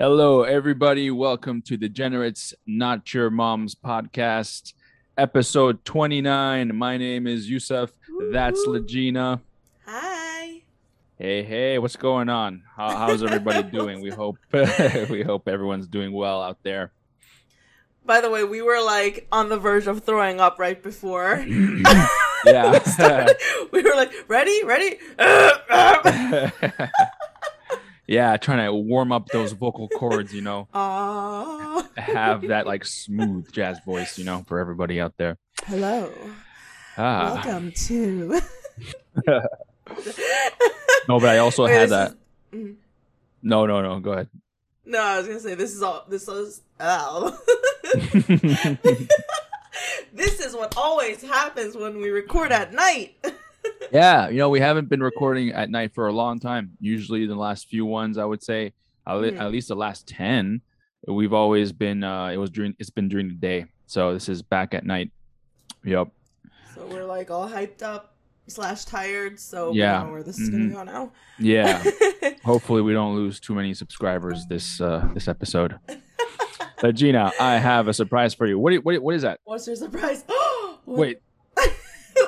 Hello, everybody. Welcome to Degenerates Not Your Mom's podcast, episode 29. My name is Youssef. That's Legina. Hi. Hey, what's going on? How's everybody doing? We hope everyone's doing well out there. By the way, we were like on the verge of throwing up right before. Yeah. We were like, ready? Yeah, trying to warm up those vocal cords, you know. Have that like smooth jazz voice, you know, for everybody out there. Hello. Welcome to. No, but I also had that. Is... No. Go ahead. No, I was gonna say this is what always happens when we record at night. Yeah, you know, we haven't been recording at night for a long time. Usually the last few ones, I would say, at least the last 10, we've always been it's been during the day. So this is back at night. Yep. So we're like all hyped up / tired. So yeah, we don't know where this is going to go now. Yeah. Hopefully we don't lose too many subscribers this episode. But Gina, I have a surprise for you. What is that? What's your surprise? Wait.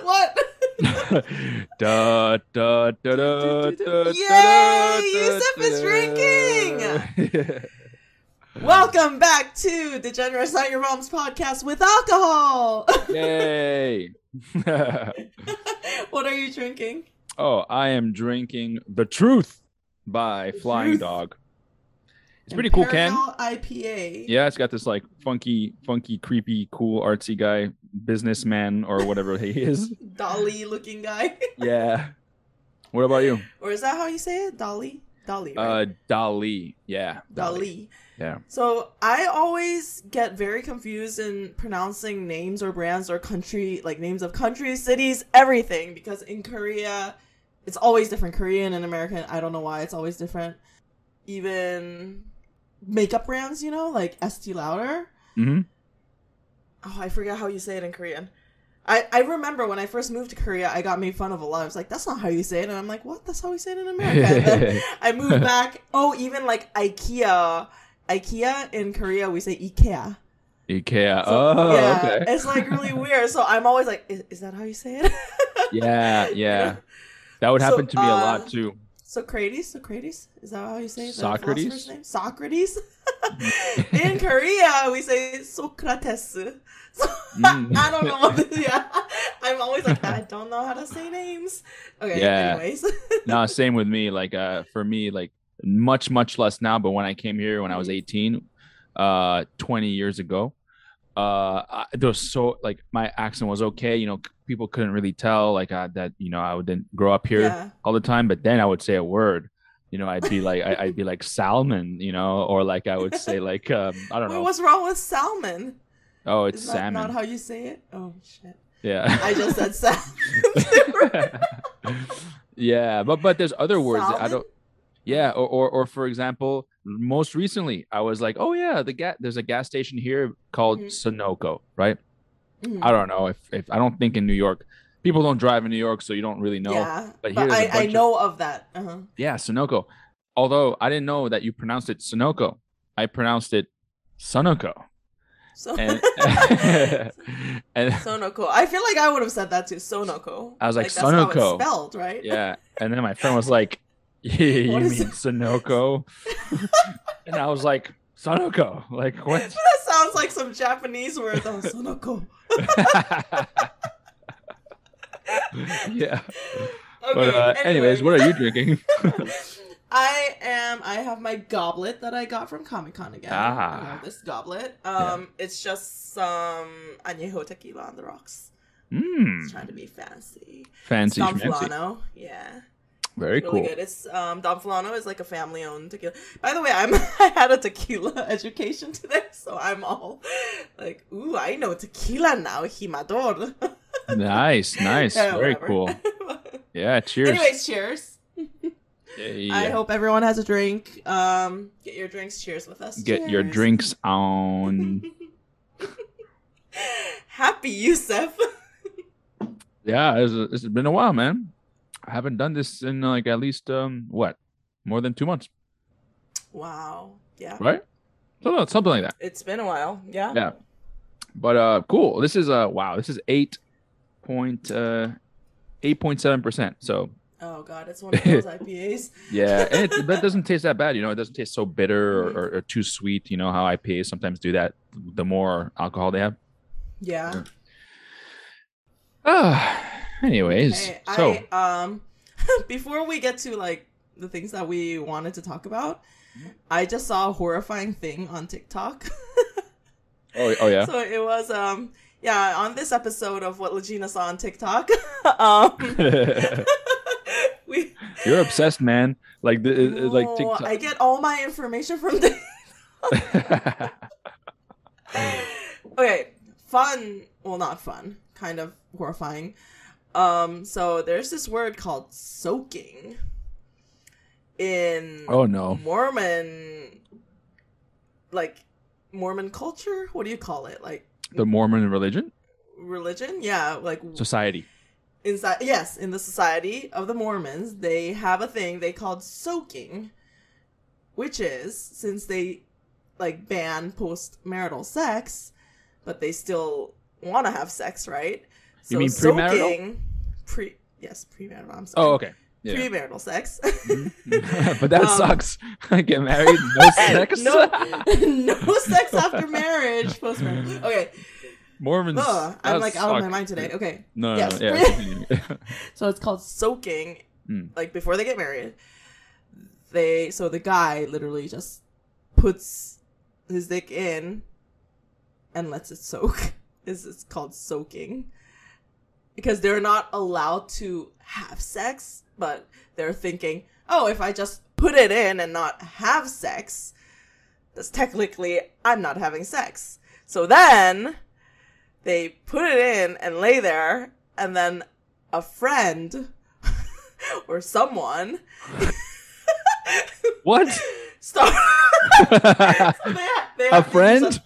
What? Da, da, da, da, da, yay! Youssef is drinking! Welcome back to Degenerates Not Your Mom's podcast with alcohol! Yay! What are you drinking? Oh, I am drinking The Truth by Flying Dog. It's pretty cool can. IPA. Yeah, it's got this like funky, creepy, cool, artsy guy, businessman or whatever he is. Dolly looking guy. Yeah. What about you? Or is that how you say it? Dolly. Right? Dolly. Yeah. Dolly. Yeah. So I always get very confused in pronouncing names or brands or country, like names of countries, cities, everything, because in Korea, it's always different. Korean and American, I don't know why it's always different. Even makeup brands, you know, like Estee Lauder. Mm-hmm. Oh, I forget how you say it in Korean. I remember when I first moved to Korea, I got made fun of a lot. I was like, that's not how you say it. And I'm like, what? That's how we say it in America. And then I moved back. Oh, even like IKEA. IKEA in Korea, we say IKEA. IKEA. So, oh, yeah, okay. It's like really weird. So I'm always like, is that how you say it? Yeah. That would happen to me a lot too. Socrates? Is that how you say it? Socrates? Name? Socrates? In Korea, we say Socrates. So, I don't know what this is. Yeah. I'm always like, I don't know how to say names. Okay, yeah. Anyways. No, same with me. Like, for me, like, much, much less now. But when I came here when I was 18, 20 years ago, there was like, my accent was okay, you know, people couldn't really tell like that, you know, I wouldn't grow up here all the time, but then I would say a word, you know, I'd be like, I'd be like salmon, you know, or like, I would say like, I don't know. What's wrong with salmon? Oh, it's salmon. Not how you say it? Oh shit. Yeah. I just said salmon. Yeah. But there's other words that I don't. Yeah, or for example, most recently I was like, oh yeah, there's a gas station here called Sunoco, right? Mm-hmm. I don't know if I don't think in New York people don't drive in New York, so you don't really know. Yeah, but I know of that. Uh-huh. Yeah, Sunoco. Although I didn't know that you pronounced it Sunoco, I pronounced it Sunoco. And Sunoco. I feel like I would have said that too. Sunoco. I was like Sunoco. That's how it's spelled, right? Yeah, and then my friend was like. You mean Sunoco? And I was like, Sunoco? Like, what? That sounds like some Japanese word, though. Sunoco. Yeah. Okay, but, anyways, what are you drinking? I have my goblet that I got from Comic-Con again. Ah. I love this goblet. It's just some añejo tequila on the rocks. It's trying to be fancy. Don Fulano. Yeah. Very really cool. Good. It's Don Fulano is like a family-owned tequila. By the way, I had a tequila education today, so I'm all like, "Ooh, I know tequila now, Himador." Nice. Yeah, very whatever. Cool. Yeah, cheers. Anyways, cheers. Yeah. I hope everyone has a drink. Get your drinks. Cheers with us. Get your drinks on. Happy Youssef. Yeah, it's been a while, man. I haven't done this in like at least more than 2 months. Wow. Yeah. Right? No, something like that. It's been a while. Yeah. Yeah. But cool. This is wow. This is 8.7%. So. Oh God, it's one of those IPAs. Yeah, and that doesn't taste that bad. You know, it doesn't taste so bitter or too sweet. You know how IPAs sometimes do that. The more alcohol they have. Yeah. Anyways, okay, so before we get to like the things that we wanted to talk about, I just saw a horrifying thing on TikTok. Oh yeah. So it was yeah, on this episode of what Legina saw on TikTok. You're obsessed, man. Like like TikTok. I get all my information from this. Okay, fun. Well, not fun. Kind of horrifying. So there's this word called soaking. In Mormon, like Mormon culture, what do you call it? Like the Mormon religion? Religion, yeah, like society. Inside, yes, in the society of the Mormons, they have a thing they called soaking, which is since they like ban post-marital sex, but they still want to have sex, right? So you mean pre-marital? Yes, pre-marital. I'm sorry. Oh, okay. Yeah. Premarital sex. But that sucks. I get married, no sex. No sex after marriage, post-marital. Okay. Mormons. Ugh, I'm like out of my mind today. Okay. No. So it's called soaking. Like before they get married, the guy literally just puts his dick in and lets it soak. It's called soaking. Because they're not allowed to have sex, but they're thinking, oh, if I just put it in and not have sex, that's technically I'm not having sex. So then they put it in and lay there, and then a friend or someone what? Start they a friend?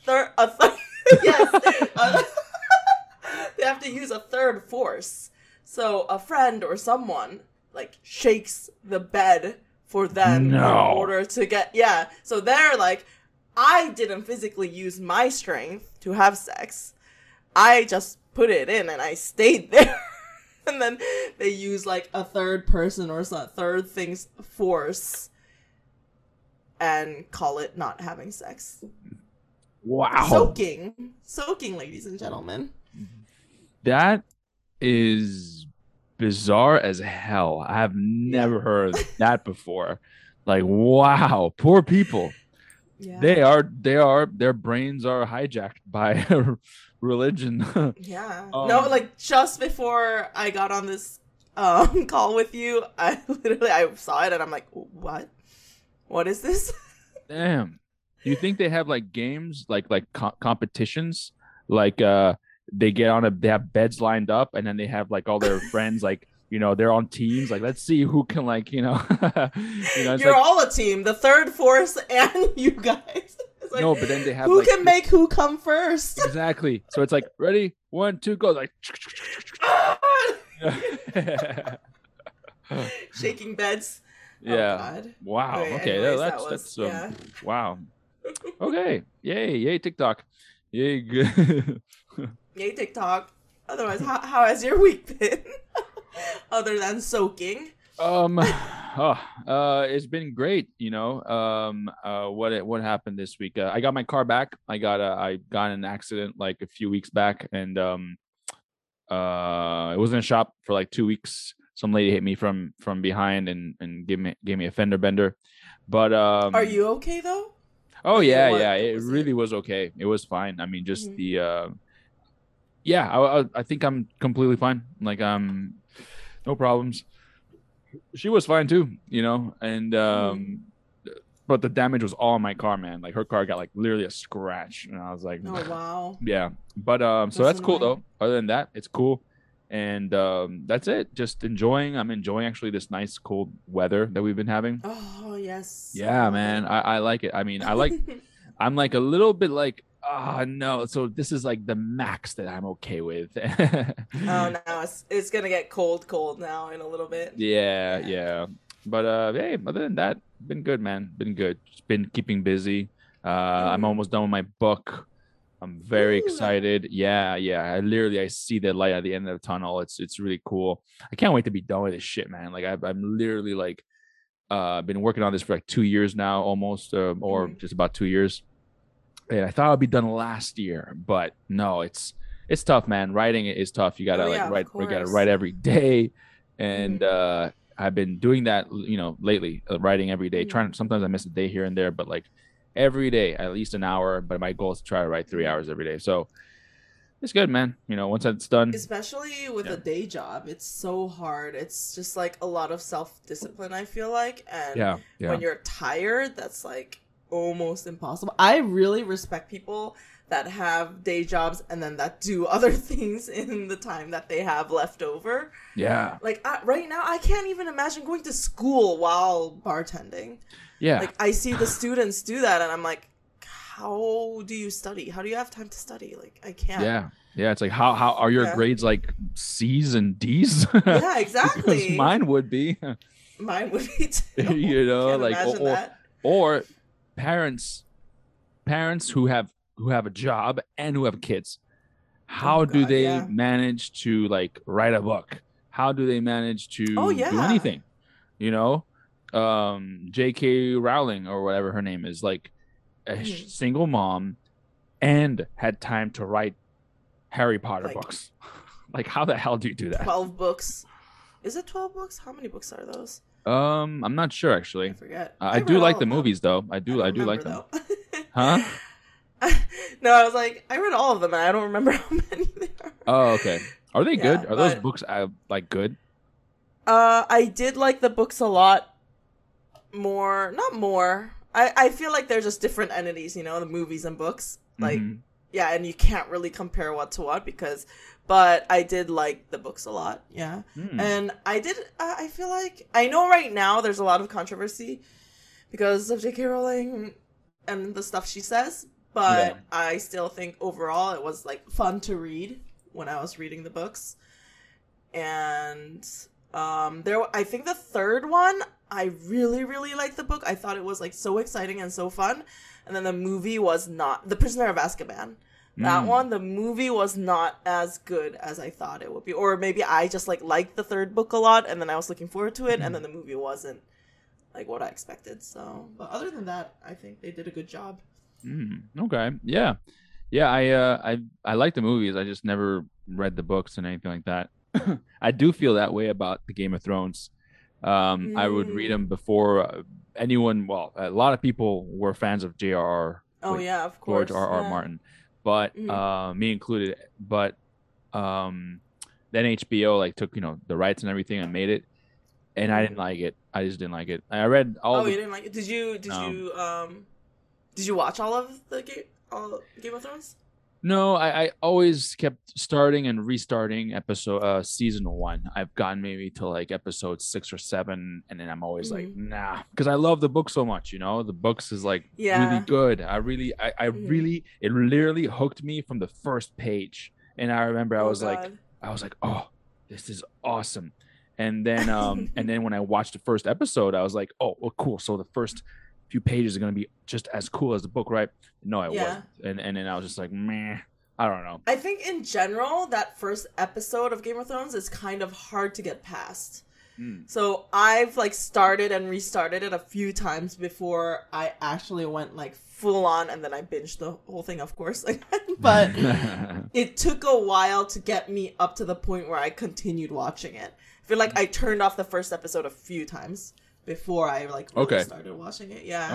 They have to use a third force. So a friend or someone like shakes the bed for them in order to get so they're like, I didn't physically use my strength to have sex. I just put it in and I stayed there. And then they use like a third person or a third thing's force and call it not having sex. Wow. Soaking, ladies and gentlemen. That is bizarre as hell. I have never heard that before. Like, wow, poor people. Yeah. Their brains are hijacked by religion. Yeah. Like just before I got on this call with you, I saw it and I'm like, what is this? Damn. You think they have like games, like competitions, like they have beds lined up and then they have like all their friends, like, you know, they're on teams, like, let's see who can, like, you know, you're like, all a team, the third force and you guys. It's like, no, but then they have who like, can make who come first. Exactly. So it's like, ready, 1, 2, go, like shaking beds. Yeah. Oh, God. Wow. Right, okay. Anyways, wow. Okay. Yay TikTok. Yay good. Yay, TikTok. Otherwise, how has your week been? Other than soaking. It's been great, you know. What happened this week? I got my car back. I got in an accident like a few weeks back, and it was in a shop for like 2 weeks. Some lady hit me from behind and gave me a fender bender. But are you okay though? Oh yeah, yeah. It really was okay. It was fine. I mean, just I think I'm completely fine. Like, no problems. She was fine too, you know. And but the damage was all in my car, man. Like her car got like literally a scratch, and I was like, oh wow, yeah. But so that's cool though. Other than that, it's cool, and that's it. Just enjoying. I'm enjoying actually this nice cold weather that we've been having. Oh yes. Yeah, man. I like it. I mean, I'm like a little bit like. Oh, no. So this is like the max that I'm okay with. Oh, no. It's going to get cold now in a little bit. Yeah. But, hey, other than that, been good, man. Been good. Just been keeping busy. I'm almost done with my book. I'm very excited. Yeah. I see the light at the end of the tunnel. It's really cool. I can't wait to be done with this shit, man. Like I'm literally like been working on this for like 2 years now, almost, or just about 2 years. And I thought I'd be done last year, but no, it's tough, man. Writing is tough. You gotta we gotta write every day, and I've been doing that, you know, lately, writing every day. Trying, sometimes I miss a day here and there, but like every day at least an hour. But my goal is to try to write 3 hours every day. So it's good, man. You know, once it's done, especially with a day job, it's so hard. It's just like a lot of self-discipline, I feel like, and when you're tired, that's like almost impossible. I really respect people that have day jobs and then that do other things in the time that they have left over. Yeah. Like right now, I can't even imagine going to school while bartending. Yeah. Like I see the students do that and I'm like, how do you study? How do you have time to study? Like I can't. Yeah. Yeah. It's like, how are your grades like C's and D's? Yeah, exactly. Because mine would be. Mine would be too. You know, like, or parents who have a job and who have kids, how do they manage to like write a book? How do they manage to do anything? You know, J.K. Rowling or whatever her name is, like a single mom and had time to write Harry Potter books. Like how the hell do you do that? 12 books. Is it 12 books? How many books are those? I'm not sure actually. I forget. I do like the movies though. I do like them. Huh? No, I was like, I read all of them and I don't remember how many there are. Oh, okay. Are they good? Are those books like good? I did like the books a lot more. Not more. I feel like they're just different entities, you know, the movies and books. Like, yeah, and you can't really compare what to what because, but I did like the books a lot. Yeah. And I did, I feel like, I know right now there's a lot of controversy because of J.K. Rowling and the stuff she says. But I still think overall it was like fun to read when I was reading the books. And I think the third one, I really, really liked the book. I thought it was like so exciting and so fun. And then the movie was not. The Prisoner of Azkaban. That one, the movie was not as good as I thought it would be. Or maybe I just like liked the third book a lot and then I was looking forward to it. And then the movie wasn't like what I expected. So, but other than that, I think they did a good job. Okay. Yeah. I like the movies. I just never read the books and anything like that. I do feel that way about the Game of Thrones. I would read them before anyone. Well, a lot of people were fans of J.R.R. of course, George R.R. Martin, but me included. But then HBO like took, you know, the rights and everything and made it, and I didn't like it. I just didn't like it. I read all. You didn't like it? Did you watch all of the Game of Thrones? No, I always kept starting and restarting episode season one. I've gotten maybe to like episode 6 or 7, and then I'm always like, nah, because I love the book so much. You know, the books is like really good. It literally hooked me from the first page, and I remember I was like, oh, this is awesome. And then when I watched the first episode, I was like, oh, well, cool. So the first few pages are going to be just as cool as the book, right? No, it wasn't. And then I was just like, meh, I don't know. I think in general, that first episode of Game of Thrones is kind of hard to get past. So I've like started and restarted it a few times before I actually went like full on, and then I binged the whole thing, of course. But it took a while to get me up to the point where I continued watching it. I feel like I turned off the first episode a few times before I like really started watching it. I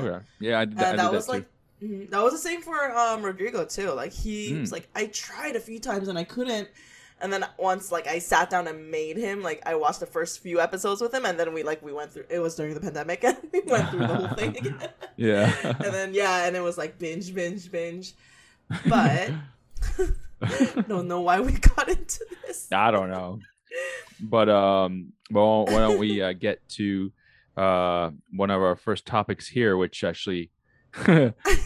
did that, and that was that like too. That was the same for Rodrigo too. Like he was like, I tried a few times and I couldn't, and then once like I sat down and made him, like I watched the first few episodes with him, and then we went through. It was during the pandemic and we went through the whole thing again. and it was like binge, but don't know why we got into this. I don't know, but well, why don't we get to one of our first topics here, which actually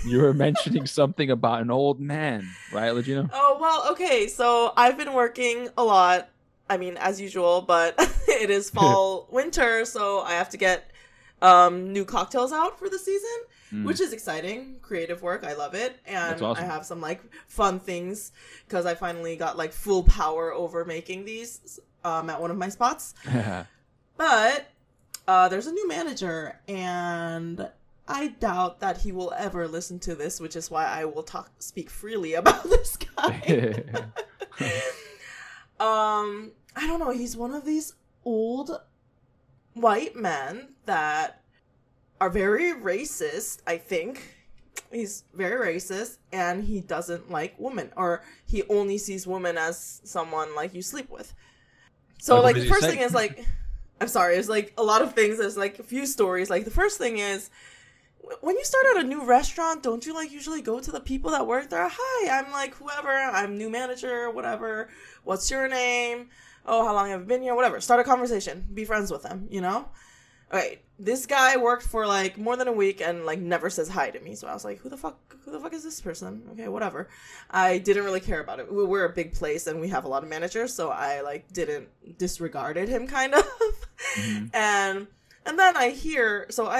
you were mentioning something about an old man, right, Legina? Oh, well, okay. So I've been working a lot. I mean, as usual, but it is fall, winter, so I have to get new cocktails out for the season, which is exciting. Creative work. I love it. And awesome. I have some like fun things because I finally got like full power over making these at one of my spots. But there's a new manager, and I doubt that he will ever listen to this, which is why I will speak freely about this guy. I don't know. He's one of these old white men that are very racist, I think. He's very racist, and he doesn't like women, or he only sees women as someone like you sleep with. So, like, the first thing is, like, I'm sorry, it's like a lot of things. There's like a few stories. Like, the first thing is, when you start at a new restaurant, don't you like usually go to the people that work there? Hi, I'm like whoever, I'm new manager, whatever. What's your name? Oh, how long have you been here? Whatever. Start a conversation. Be friends with them, you know? All right. This guy worked for like more than a week and like never says hi to me. So I was like, who the fuck is this person? Okay, whatever. I didn't really care about it. We're a big place and we have a lot of managers, so I like disregarded him kind of. And then I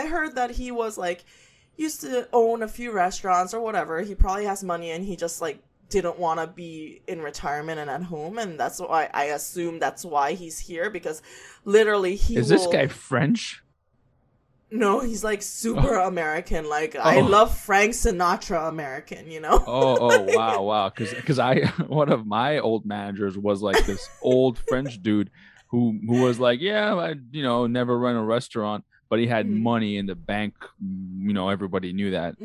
heard that he was like, used to own a few restaurants or whatever. He probably has money and he just like didn't want to be in retirement and at home. And that's why I assume that's why he's here, because literally Is this guy French? No, he's like super American. Like I love Frank Sinatra American, you know? Wow. Because one of my old managers was like this old French dude. Who was like, yeah, I, you know, never run a restaurant, but he had money in the bank. You know, everybody knew that.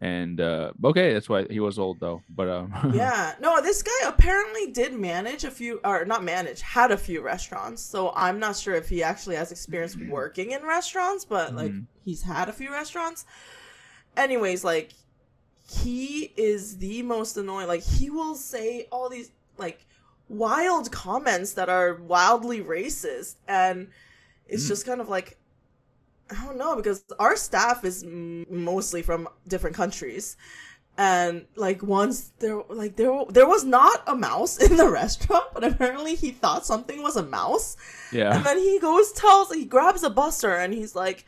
And okay, that's why he was old, though. But yeah, no, this guy apparently had a few restaurants. So I'm not sure if he actually has experience working in restaurants, but like he's had a few restaurants. Anyways, like he is the most annoying. Like he will say all these like wild comments that are wildly racist, and it's just kind of like, I don't know, because our staff is mostly from different countries, and like once there was not a mouse in the restaurant, but apparently he thought something was a mouse. Yeah. And then he grabs a buster and he's like,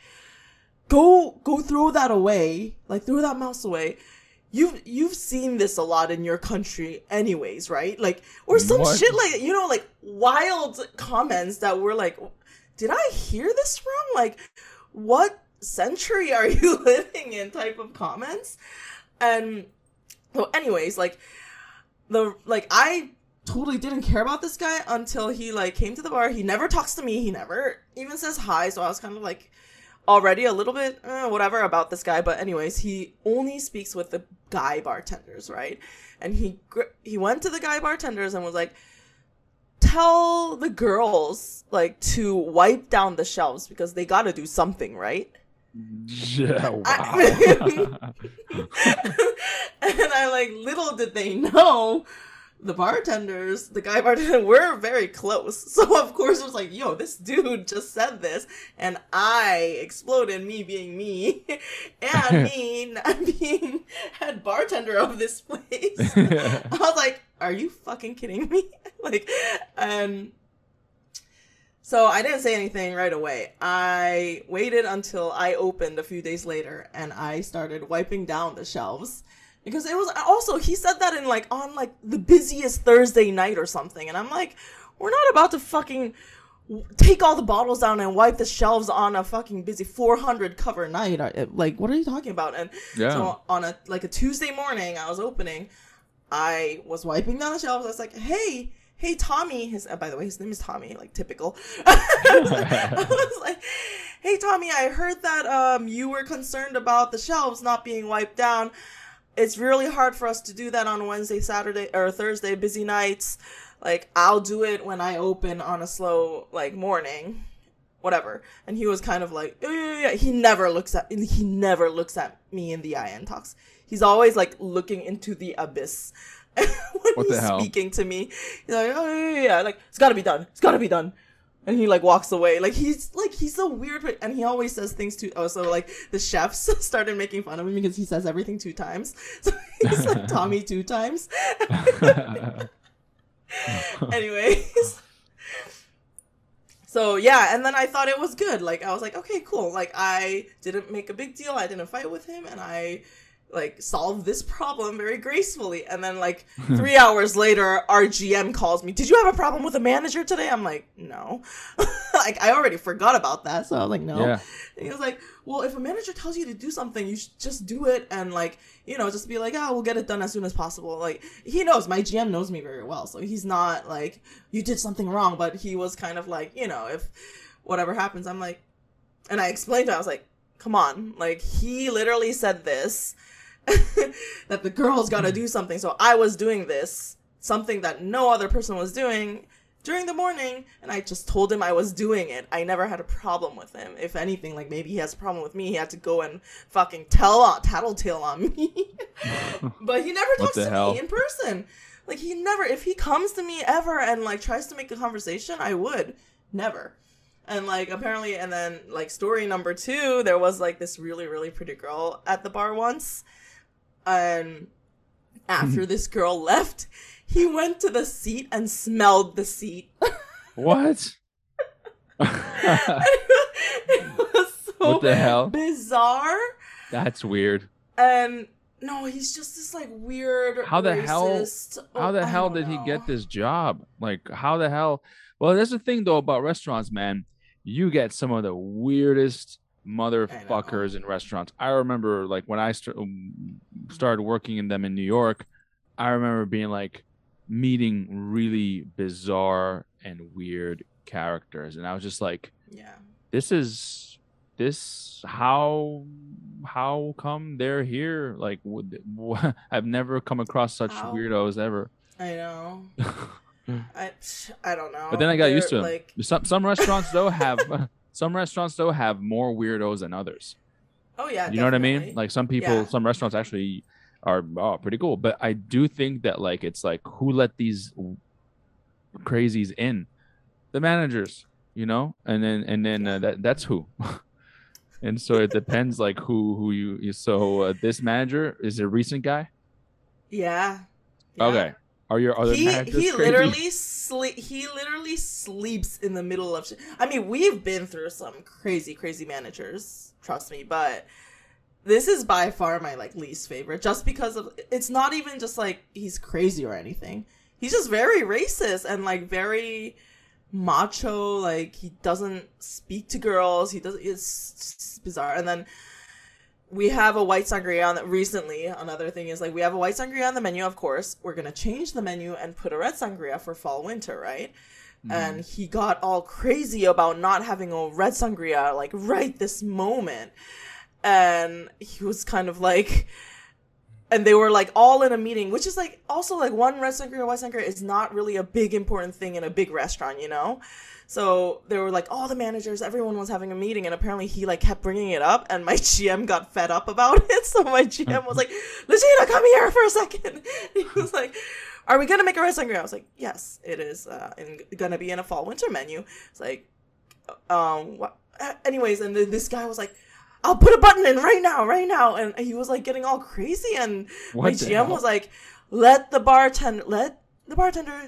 go throw that away, like throw that mouse away. You've seen this a lot in your country anyways, right? Like, or some shit like, you know, like wild comments that were like, did I hear this wrong? Like, what century are you living in type of comments? And so anyways, like I totally didn't care about this guy until he like came to the bar. He never talks to me. He never even says hi. So I was kind of like, already a little bit whatever about this guy. But anyways, he only speaks with the guy bartenders, right? And he went to the guy bartenders and was like, tell the girls like to wipe down the shelves because they gotta do something, right? Yeah, wow. And I like, little did they know, the guy bartender, we're very close. So, of course, it was like, yo, this dude just said this. And I exploded, me being me. And being head bartender of this place. I was like, are you fucking kidding me? Like, so I didn't say anything right away. I waited until I opened a few days later. And I started wiping down the shelves. Because it was also, he said that in like, on like the busiest Thursday night or something. And I'm like, we're not about to fucking take all the bottles down and wipe the shelves on a fucking busy 400 cover night. Like, what are you talking about? And so on a Tuesday morning, I was wiping down the shelves. I was like, hey, Tommy, by the way, his name is Tommy, like typical. I was like, hey, Tommy, I heard that you were concerned about the shelves not being wiped down. It's really hard for us to do that on Wednesday, Saturday, or Thursday, busy nights. Like, I'll do it when I open on a slow, like, morning, whatever. And he was kind of like, yeah. He never looks at me in the eye and talks. He's always, like, looking into the abyss when he's speaking to me. He's like, yeah. Like, it's gotta be done. And he, like, walks away. Like, he's a weird... And he always says things too... Oh, so, like, the chefs started making fun of him because he says everything two times. So he's, like, Tommy two times. Anyways. So yeah, and then I thought it was good. Like, I was like, okay, cool. Like, I didn't make a big deal. I didn't fight with him, and I like solved this problem very gracefully. And then like 3 hours later, our GM calls me. Did you have a problem with a manager today? I'm like, no. Like, I already forgot about that. So I was like, no. Yeah. And he was like, well, if a manager tells you to do something, you should just do it. And like, you know, just be like, oh, we'll get it done as soon as possible. Like, he knows, my GM knows me very well. So he's not like, you did something wrong, but he was kind of like, you know, if whatever happens, I'm like, and I explained to him, I was like, come on. Like, he literally said this, that the girl's got to do something. So I was doing this, something that no other person was doing during the morning, and I just told him I was doing it. I never had a problem with him. If anything, like, maybe he has a problem with me. He had to go and fucking tattletale on me. But he never talks to me in person. Like, he never, if he comes to me ever and like tries to make a conversation, I would never. And like, apparently, and then like story number two, there was like this really, really pretty girl at the bar once. And after this girl left, he went to the seat and smelled the seat. What? It was so bizarre. That's weird. And no, he's just this like weird. How the hell did he get this job? Like, how the hell? Well, that's the thing though about restaurants, man. You get some of the weirdest motherfuckers in restaurants. I remember like when I started working in them in New York, I remember being like meeting really bizarre and weird characters, and I was just like, yeah, this is how come they're here? Like, I've never come across such weirdos ever. I know. I don't know. But then I got used to them. Like, some restaurants though have more weirdos than others. Oh yeah, you know what I mean? Like, some people, some restaurants actually are pretty cool. But I do think that like, it's like, who let these crazies in? The managers, you know. And then that's who. And so it depends like who you. So this manager is a recent guy. Yeah. Okay. Are your other managers crazy? He literally sleeps in the middle of shit. I mean, we've been through some crazy, crazy managers, trust me, but this is by far my like least favorite, just because of, it's not even just like he's crazy or anything. He's just very racist and like very macho. Like, he doesn't speak to girls. It's bizarre. And then we have a white sangria on that recently. Another thing is, like, we have a white sangria on the menu, of course. We're going to change the menu and put a red sangria for fall, winter, right? Mm. And he got all crazy about not having a red sangria, like, right this moment. And he was kind of like, and they were, like, all in a meeting, which is, like, also, like, one red sangria, white sangria is not really a big important thing in a big restaurant, you know? So they were like, all the managers, everyone was having a meeting, and apparently he like kept bringing it up, and my GM got fed up about it. So my GM was like, Legina, come here for a second. He was like, are we going to make a red sangria? I was like, yes, it is going to be in a fall winter menu. It's like, anyways, and then this guy was like, I'll put a button in right now. And he was like getting all crazy, and my GM was like, let the bartender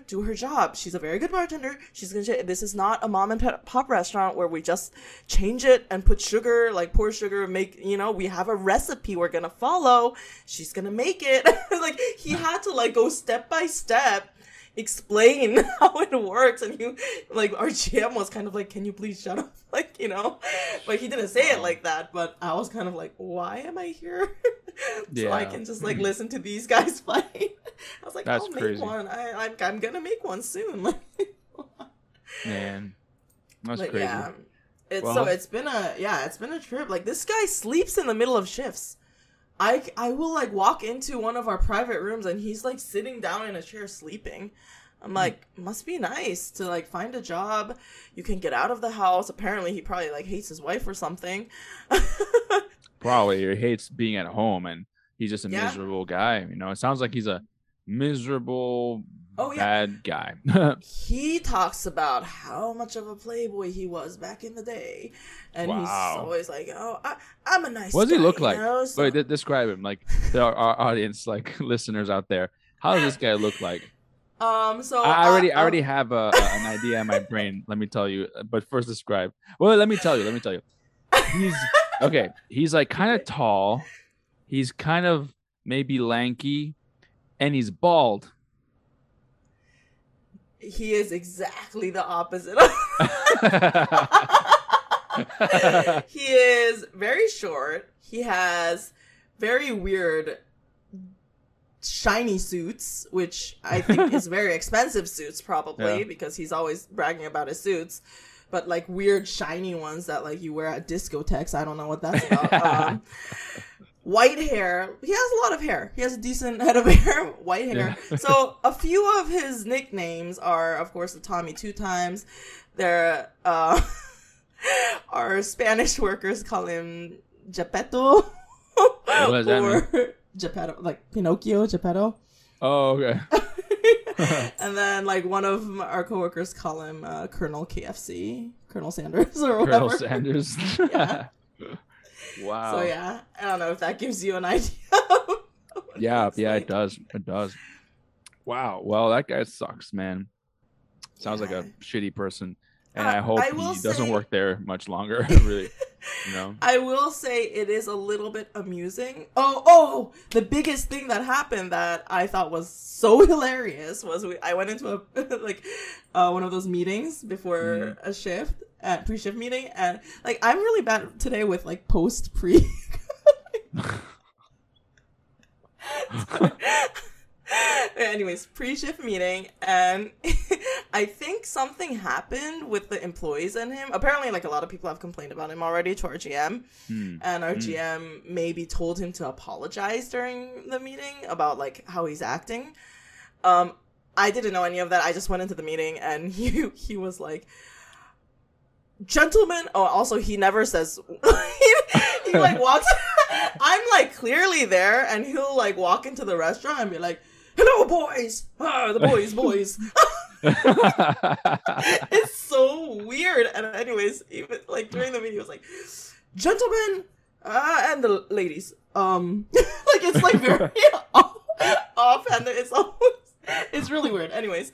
do her job. She's a very good bartender. This is not a mom and pop restaurant where we just change it and put sugar, like pour sugar, make, you know, we have a recipe we're going to follow. She's going to make it. Like, he had to like go step by step, explain how it works. And he, like, our GM was kind of like, can you please shut up? Like, you know, like, he didn't say it like that, but I was kind of like, why am I here? So I can just like listen to these guys fight. I was like, I'll make one. I'm gonna make one soon. Man, that's crazy. Yeah, it's been a trip. Like, this guy sleeps in the middle of shifts. I will like walk into one of our private rooms and he's like sitting down in a chair sleeping. I'm like, must be nice to like find a job. You can get out of the house. Apparently, he probably like hates his wife or something. Probably, he hates being at home, and he's just a miserable guy. You know, it sounds like he's a miserable bad guy. He talks about how much of a playboy he was back in the day, and he's always like, I'm a nice guy. What does he look like? You know, so... Wait, describe him, like, to our audience, like, listeners out there. How does this guy look like? So I already have an idea in my brain. Let me tell you. But first, describe. Well, let me tell you. He's okay. He's like kind of tall. He's kind of maybe lanky, and he's bald. He is exactly the opposite. He is very short. He has very weird shiny suits, which I think is very expensive suits, probably, because he's always bragging about his suits. But like weird shiny ones that like you wear at discotheques. I don't know what that's about. White hair. He has a lot of hair. He has a decent head of hair. White hair. Yeah. So a few of his nicknames are, of course, the Tommy Two Times. There are Spanish workers call him Geppetto. What does that mean? Geppetto, like Pinocchio, Geppetto. Oh, okay. And then, like, one of our coworkers call him Colonel KFC, Colonel Sanders, or whatever. Colonel Sanders. Yeah. Wow. So, yeah, I don't know if that gives you an idea. It does. It does. Wow. Well, that guy sucks, man. Sounds like a shitty person. And I hope he doesn't work there much longer, really. You know? I will say it is a little bit amusing. Oh, the biggest thing that happened that I thought was so hilarious was I went into a one of those meetings before a shift, pre-shift meeting, and like I'm really bad today with like post-pre. Anyways, pre-shift meeting, and I think something happened with the employees and him. Apparently, like, a lot of people have complained about him already to our GM, and our GM maybe told him to apologize during the meeting about, like, how he's acting. I didn't know any of that. I just went into the meeting, and he was like, gentlemen. Oh, also, he never says, he, like, walks. I'm, like, clearly there, and he'll, like, walk into the restaurant and be like, hello, boys! Ah, the boys. It's so weird. And anyways, even like during the meeting, it was like, gentlemen, and the ladies. Like it's like very off, and it's really weird. Anyways,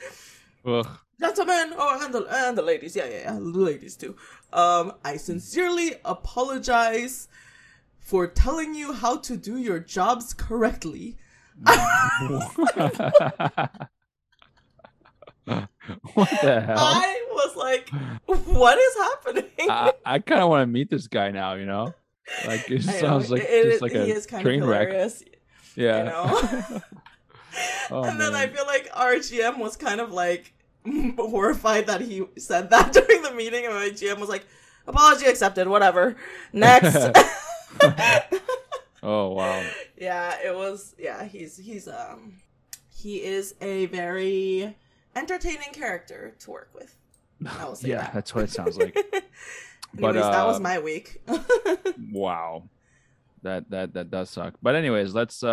ugh. Gentlemen, and the ladies, yeah, ladies too. I sincerely apologize for telling you how to do your jobs correctly. What the hell? I was like, what is happening? I kind of want to meet this guy now, you know? Like, it sounds like just like a train wreck. Yeah. You know? And then I feel like our GM was kind of like horrified that he said that during the meeting. And my GM was like, apology accepted, whatever. Next. Oh wow. Yeah, it was he is a very entertaining character to work with. I will say that. That's what it sounds like. But anyways, that was my week. Wow. That does suck. But anyways, let's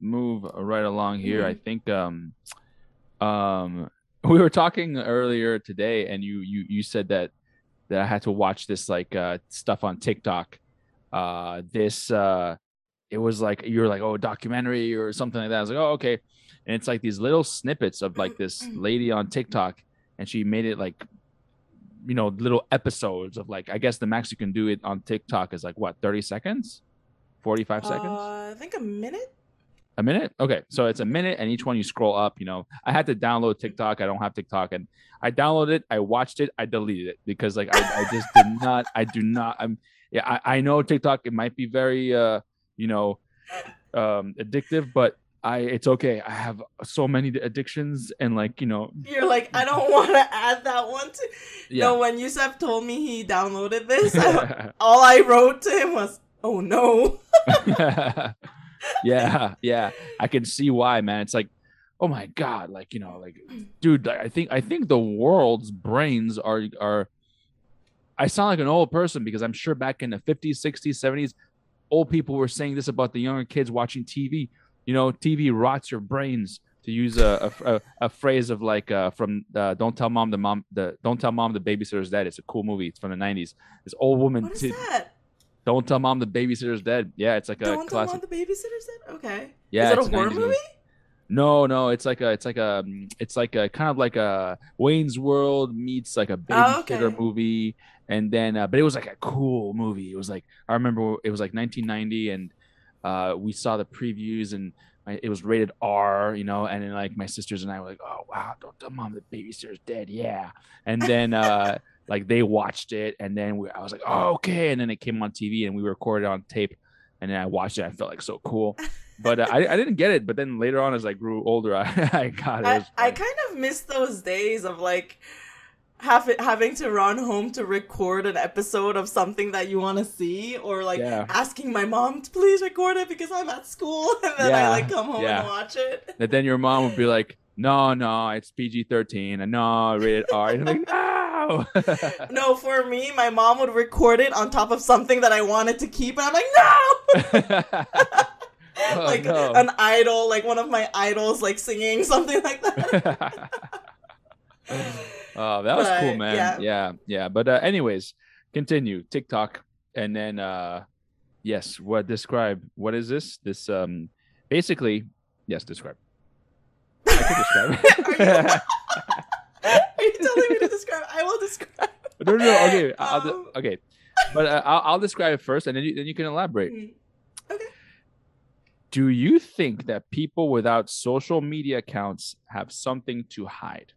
move right along here. Mm-hmm. I think we were talking earlier today and you said that I had to watch this like stuff on TikTok. It was like, you were like, oh, documentary or something like that. I was like, oh, okay. And it's like these little snippets of like this lady on TikTok, and she made it like, you know, little episodes of like, I guess the max you can do it on TikTok is like what, 30 seconds, 45 seconds? I think a minute. A minute? Okay. So it's a minute, and each one you scroll up, you know. I had to download TikTok. I don't have TikTok. And I downloaded it. I watched it. I deleted it because like, I just did not, I know TikTok, it might be very, addictive, but it's okay. I have so many addictions, and like, you know, you're like, I don't want to add that one to. Yeah. No, when Youssef told me he downloaded this, all I wrote to him was, "Oh no." yeah, I can see why, man. It's like, oh my god, like, you know, like, dude, I think the world's brains are. I sound like an old person because I'm sure back in the 50s, 60s, 70s, old people were saying this about the younger kids watching TV. You know, TV rots your brains, to use a phrase of like from Don't Tell Mom the Babysitter's Dead. It's a cool movie. It's from the 90s. This old woman. What is that? Don't Tell Mom the Babysitter's Dead. Yeah, it's like a classic. Don't Tell Mom the Babysitter's Dead? Okay. Yeah, is it a horror movie? No, it's like a kind of like a Wayne's World meets like a babysitter movie, and then but it was like a cool movie. It was like, I remember it was like 1990, and we saw the previews, and it was rated R, you know, and then like my sisters and I were like, oh wow, don't tell mom the babysitter's dead, yeah. And then like they watched it, and then I was like, oh okay, and then it came on TV, and we recorded on tape. And then I watched it. I felt like so cool, but I didn't get it. But then later on, as I grew older, I got it. I kind of miss those days of like having to run home to record an episode of something that you want to see, or like asking my mom to please record it because I'm at school, and then I like come home and watch it. And then your mom would be like, no, it's PG-13, and no, rated R. And I'm like, no. No, for me, my mom would record it on top of something that I wanted to keep, and I'm like, no. Like an idol, like one of my idols, like singing something like that. Oh, that was cool, man. Yeah. But anyways, continue TikTok, and then yes, describe what is this? This basically, yes, describe. I could describe. Are you telling me to describe? I will describe. No. Okay. Okay. But I'll describe it first, and then you can elaborate. Okay. Do you think that people without social media accounts have something to hide?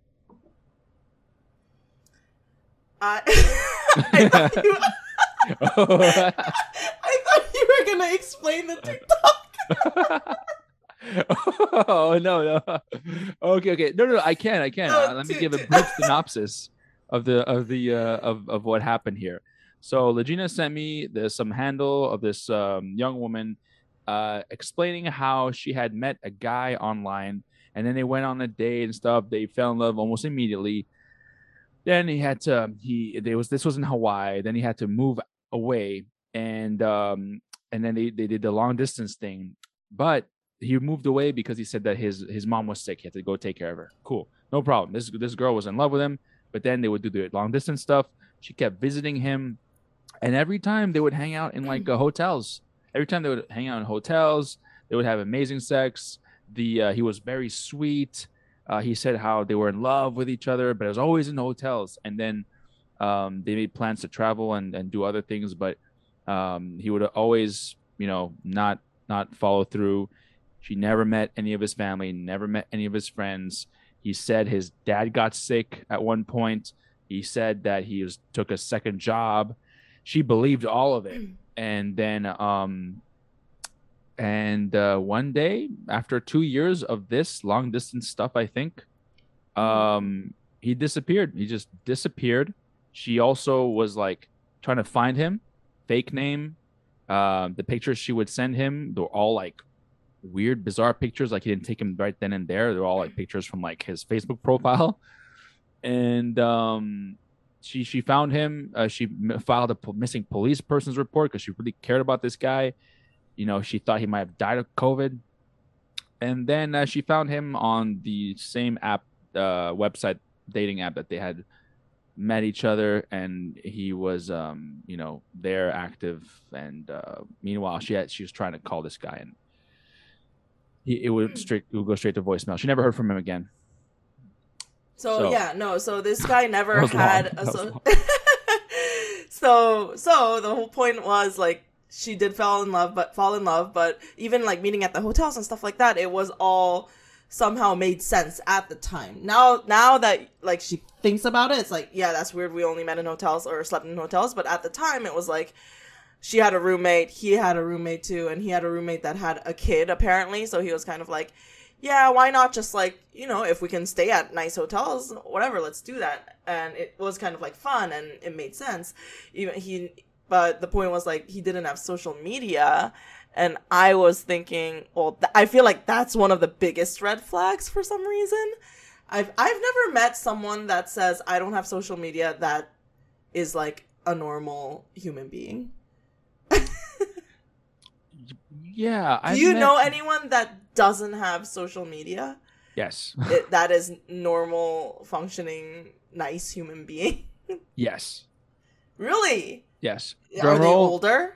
I thought you were going to explain the TikTok. Oh no. Okay. No. I can. Let me give a brief synopsis of what happened here. So Legina sent me some handle of this young woman explaining how she had met a guy online, and then they went on a date and stuff. They fell in love almost immediately. Then this was in Hawaii. Then he had to move away, and then they did the long distance thing, but he moved away because he said that his mom was sick. He had to go take care of her. Cool. No problem. This girl was in love with him, but then they would do the long distance stuff. She kept visiting him. And every time they would hang out in like hotels. Every time they would hang out in hotels, they would have amazing sex. He was very sweet. He said how they were in love with each other, but it was always in hotels. And then they made plans to travel and do other things, but he would always, you know, not follow through. She never met any of his family, never met any of his friends. He said his dad got sick at one point. He said that he took a second job. She believed all of it. And then one day, after 2 years of this long distance stuff, I think, he disappeared. He just disappeared. She also was like trying to find him, fake name. The pictures she would send him, they were all like weird, bizarre pictures. Like, he didn't take him right then and there. They're all like pictures from like his Facebook profile. And she found him. She filed a missing police persons report because she really cared about this guy. You know, she thought he might have died of COVID. And then she found him on the same app, website dating app that they had met each other, and he was you know, there, active. And meanwhile, she was trying to call this guy, and it would go straight to voicemail. She never heard from him again. So this guy never had a so the whole point was like she did fall in love, but even like meeting at the hotels and stuff like that, it was all somehow made sense at the time. Now that like she thinks about it, it's like, yeah, that's weird, we only met in hotels or slept in hotels. But at the time, it was like, she had a roommate, he had a roommate too, and he had a roommate that had a kid, apparently. So he was kind of like, yeah, why not just like, you know, if we can stay at nice hotels, whatever, let's do that. And it was kind of like fun, and it made sense. But the point was like, he didn't have social media. And I was thinking, well, I feel like that's one of the biggest red flags for some reason. I've never met someone that says, I don't have social media, that is like a normal human being. Yeah. Do you know anyone that doesn't have social media? Yes. That is normal, functioning, nice human being? Yes. Really? Yes. Drum roll. Are they older?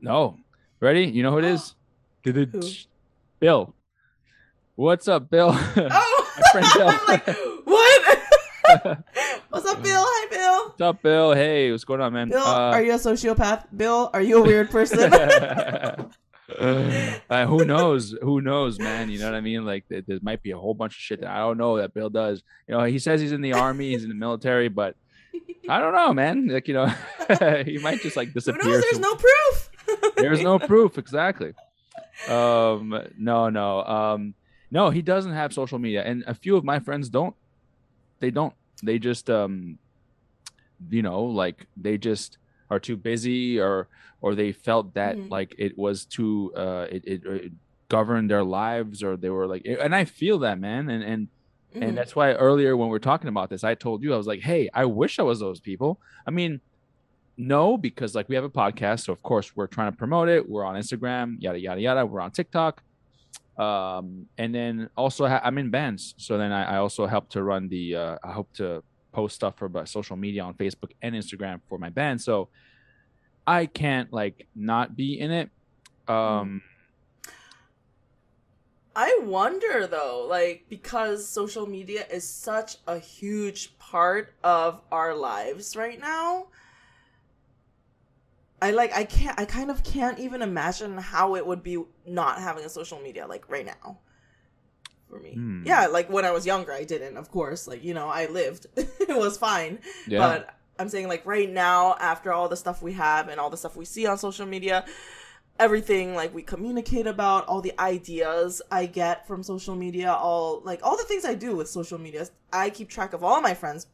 No. Ready? You know who it is? Who? Bill. What's up, Bill? Oh, my friend Bill. I'm like, what? What's up, Bill? Hi, Bill. What's up, Bill? Hey, what's going on, man? Bill, are you a sociopath? Bill, are you a weird person? Who knows? Who knows, man? You know what I mean? Like, there might be a whole bunch of shit that I don't know that Bill does. You know, he says he's in the army, he's in the military, but I don't know, man. Like, you know, he might just like disappear. Who knows? There's no proof. There's no proof, exactly. No, he doesn't have social media, and a few of my friends don't. They just, you know, like they just are too busy, or they felt that like it was too, it governed their lives, or they were like, and I feel that, man, and that's why earlier when we were talking about this, I told you, I was like, hey, I wish I was those people. I mean, no, because like we have a podcast, so of course we're trying to promote it. We're on Instagram, yada yada yada. We're on TikTok. And then also I'm in bands, so then I also help to run the I hope to post stuff for social media on Facebook and Instagram for my band, so I can't like not be in it. I wonder though, like, because social media is such a huge part of our lives right now, I kind of can't even imagine how it would be not having a social media, like, right now for me. Yeah, like, when I was younger, I didn't, of course. Like, you know, I lived. It was fine. Yeah. But I'm saying, like, right now, after all the stuff we have and all the stuff we see on social media, everything, like, we communicate about, all the ideas I get from social media, all the things I do with social media, I keep track of all my friends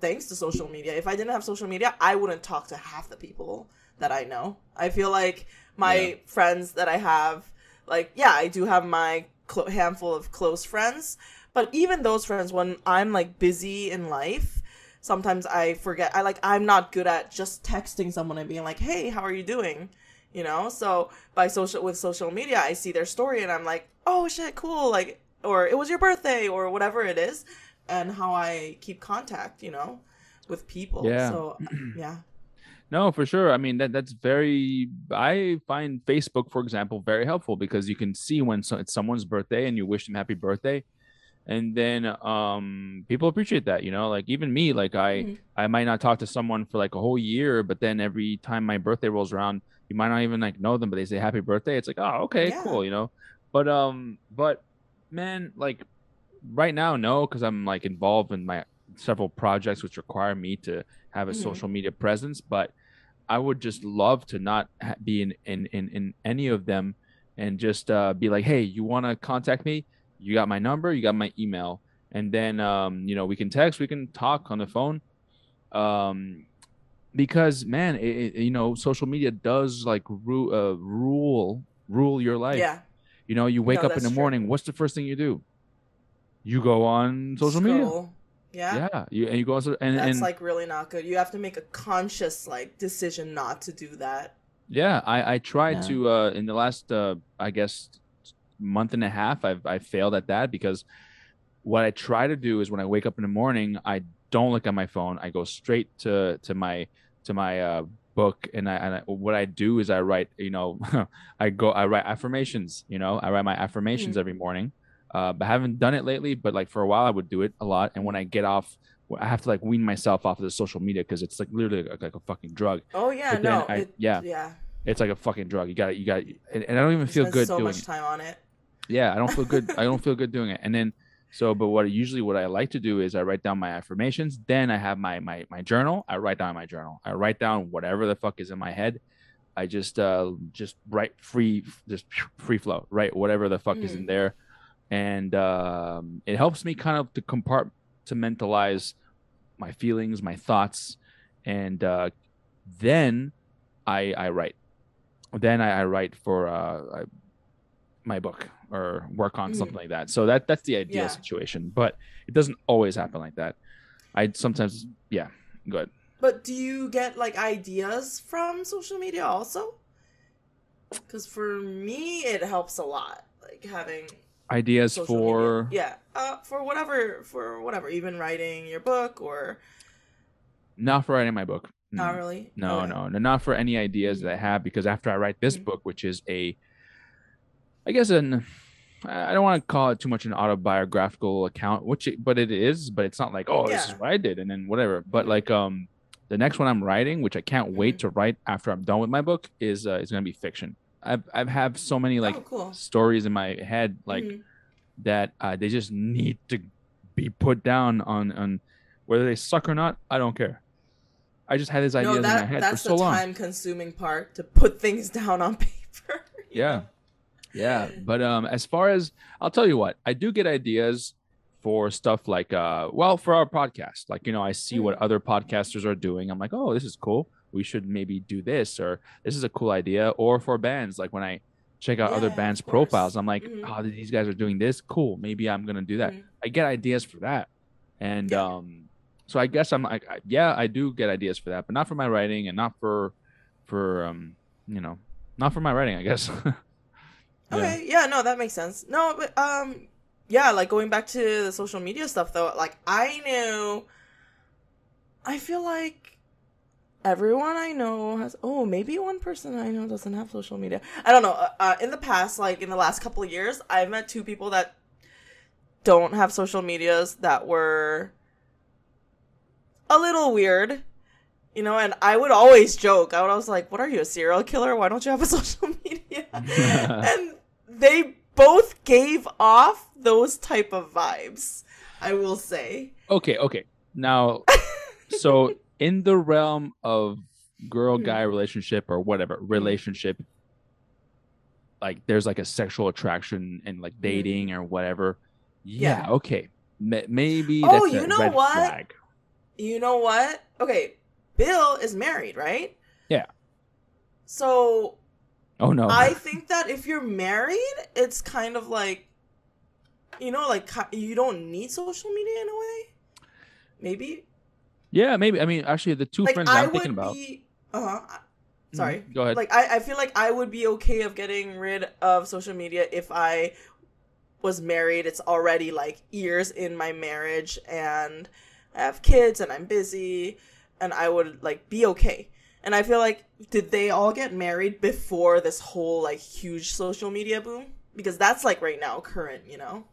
thanks to social media. If I didn't have social media, I wouldn't talk to half the people that I know. I feel like my friends that I have, like, yeah, I do have my handful of close friends, but even those friends, when I'm like busy in life, sometimes I forget. I'm not good at just texting someone and being like, hey, how are you doing? You know, so with social media, I see their story and I'm like, oh shit, cool. Like, or it was your birthday or whatever it is, and how I keep contact, you know, with people. Yeah. So yeah. No, for sure. I mean, I find Facebook, for example, very helpful, because you can see when it's someone's birthday and you wish them happy birthday. And then people appreciate that, you know, like even me, like I might not talk to someone for like a whole year, but then every time my birthday rolls around, you might not even like know them, but they say happy birthday. It's like, oh, okay, cool, you know. But man, like right now, no, because I'm like involved in my several projects which require me to have a social media presence, but I would just love to not be in any of them, and just be like, hey, you want to contact me? You got my number, you got my email, and then you know, we can text, we can talk on the phone, because man, you know, social media does like rule your life. Yeah, you know, you wake up in the morning, what's the first thing you do? You go on social media. Yeah. You go on social, and that's like really not good. You have to make a conscious like decision not to do that. Yeah, I tried to in the last I guess month and a half, I failed at that, because what I try to do is when I wake up in the morning, I don't look at my phone. I go straight to my book, and I what I do is I write, you know, I write affirmations. You know, I write my affirmations every morning. But I haven't done it lately, but like for a while I would do it a lot. And when I get off, I have to like wean myself off of the social media, because it's like literally like a fucking drug. Oh yeah, no. It's like a fucking drug. You got, and I don't even feel good doing it. So much time on it. Yeah, I don't feel good. I don't feel good doing it. And then but what I like to do is I write down my affirmations. Then I have my journal. I write down my journal. I write down whatever the fuck is in my head. I just write free flow. Write whatever the fuck is in there. And it helps me kind of to compartmentalize my feelings, my thoughts, and then I write. Then I write for my book or work on something like that. So that's the ideal situation, but it doesn't always happen like that. I sometimes, good. But do you get like ideas from social media also? Because for me, it helps a lot, like having ideas social for media. for whatever, even writing your book, or not for writing my book. Not really. No, okay. No, not for any ideas that I have, because after I write this book, which is a, I guess an I don't want to call it too much an autobiographical account, which it, but it is, but it's not like, oh, this is what I did and then whatever. But like the next one I'm writing, which I can't wait to write after I'm done with my book, is going to be fiction. I've have so many like stories in my head like that they just need to be put down on whether they suck or not. I don't care. I just had these ideas in my head for so long. That's the time-consuming part, to put things down on paper. Yeah, but as far as, I'll tell you what, I do get ideas for stuff like, well, for our podcast. Like, you know, I see what other podcasters are doing. I'm like, oh, this is cool. We should maybe do this, or this is a cool idea. Or for bands, like when I check out other bands' profiles, I'm like, oh, these guys are doing this. Cool. Maybe I'm going to do that. I get ideas for that. And so I guess I'm like, yeah, I do get ideas for that, but not for my writing and not for you know, not for my writing, I guess. Okay. Yeah. No, that makes sense. No, but yeah. Like going back to the social media stuff, though. Like I knew. I feel like everyone I know has. Oh, maybe one person I know doesn't have social media. I don't know. In the past, like in the last couple of years, I've met two people that don't have social medias that were a little weird. You know, and I would always joke. I was like, what are you, a serial killer? Why don't you have a social media? And they both gave off those type of vibes, I will say. Okay. Now, so in the realm of girl-guy relationship or whatever, relationship, like there's like a sexual attraction and like dating or whatever. Yeah. Okay. Maybe that's a red flag. You know what? Okay. Bill is married, right? Yeah. So I think that if you're married, it's kind of like, you know, like you don't need social media in a way. Maybe. Yeah, maybe. I mean, actually, the two like, friends I'm thinking about. Sorry. Go ahead. Like, I feel like I would be okay of getting rid of social media if I was married. It's already like years in my marriage and I have kids and I'm busy. And I would, like, be okay. And I feel like, did they all get married before this whole, like, huge social media boom? Because that's, like, right now, current, you know?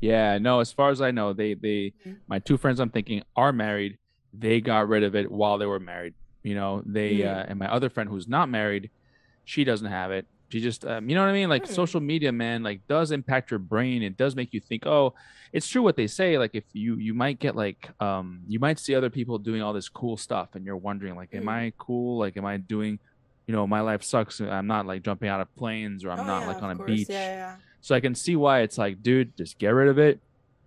Yeah, no, as far as I know, they my two friends I'm thinking are married. They got rid of it while they were married. You know, they, and my other friend who's not married, she doesn't have it. She just, you know what I mean? Like, social media, man, like, does impact your brain. It does make you think, oh, it's true what they say. Like, if you might get, like, you might see other people doing all this cool stuff, and you're wondering, like, am I cool? Like, am I doing, you know, my life sucks. I'm not, like, jumping out of planes, or I'm not, like, on a beach. Yeah. So I can see why it's like, dude, just get rid of it.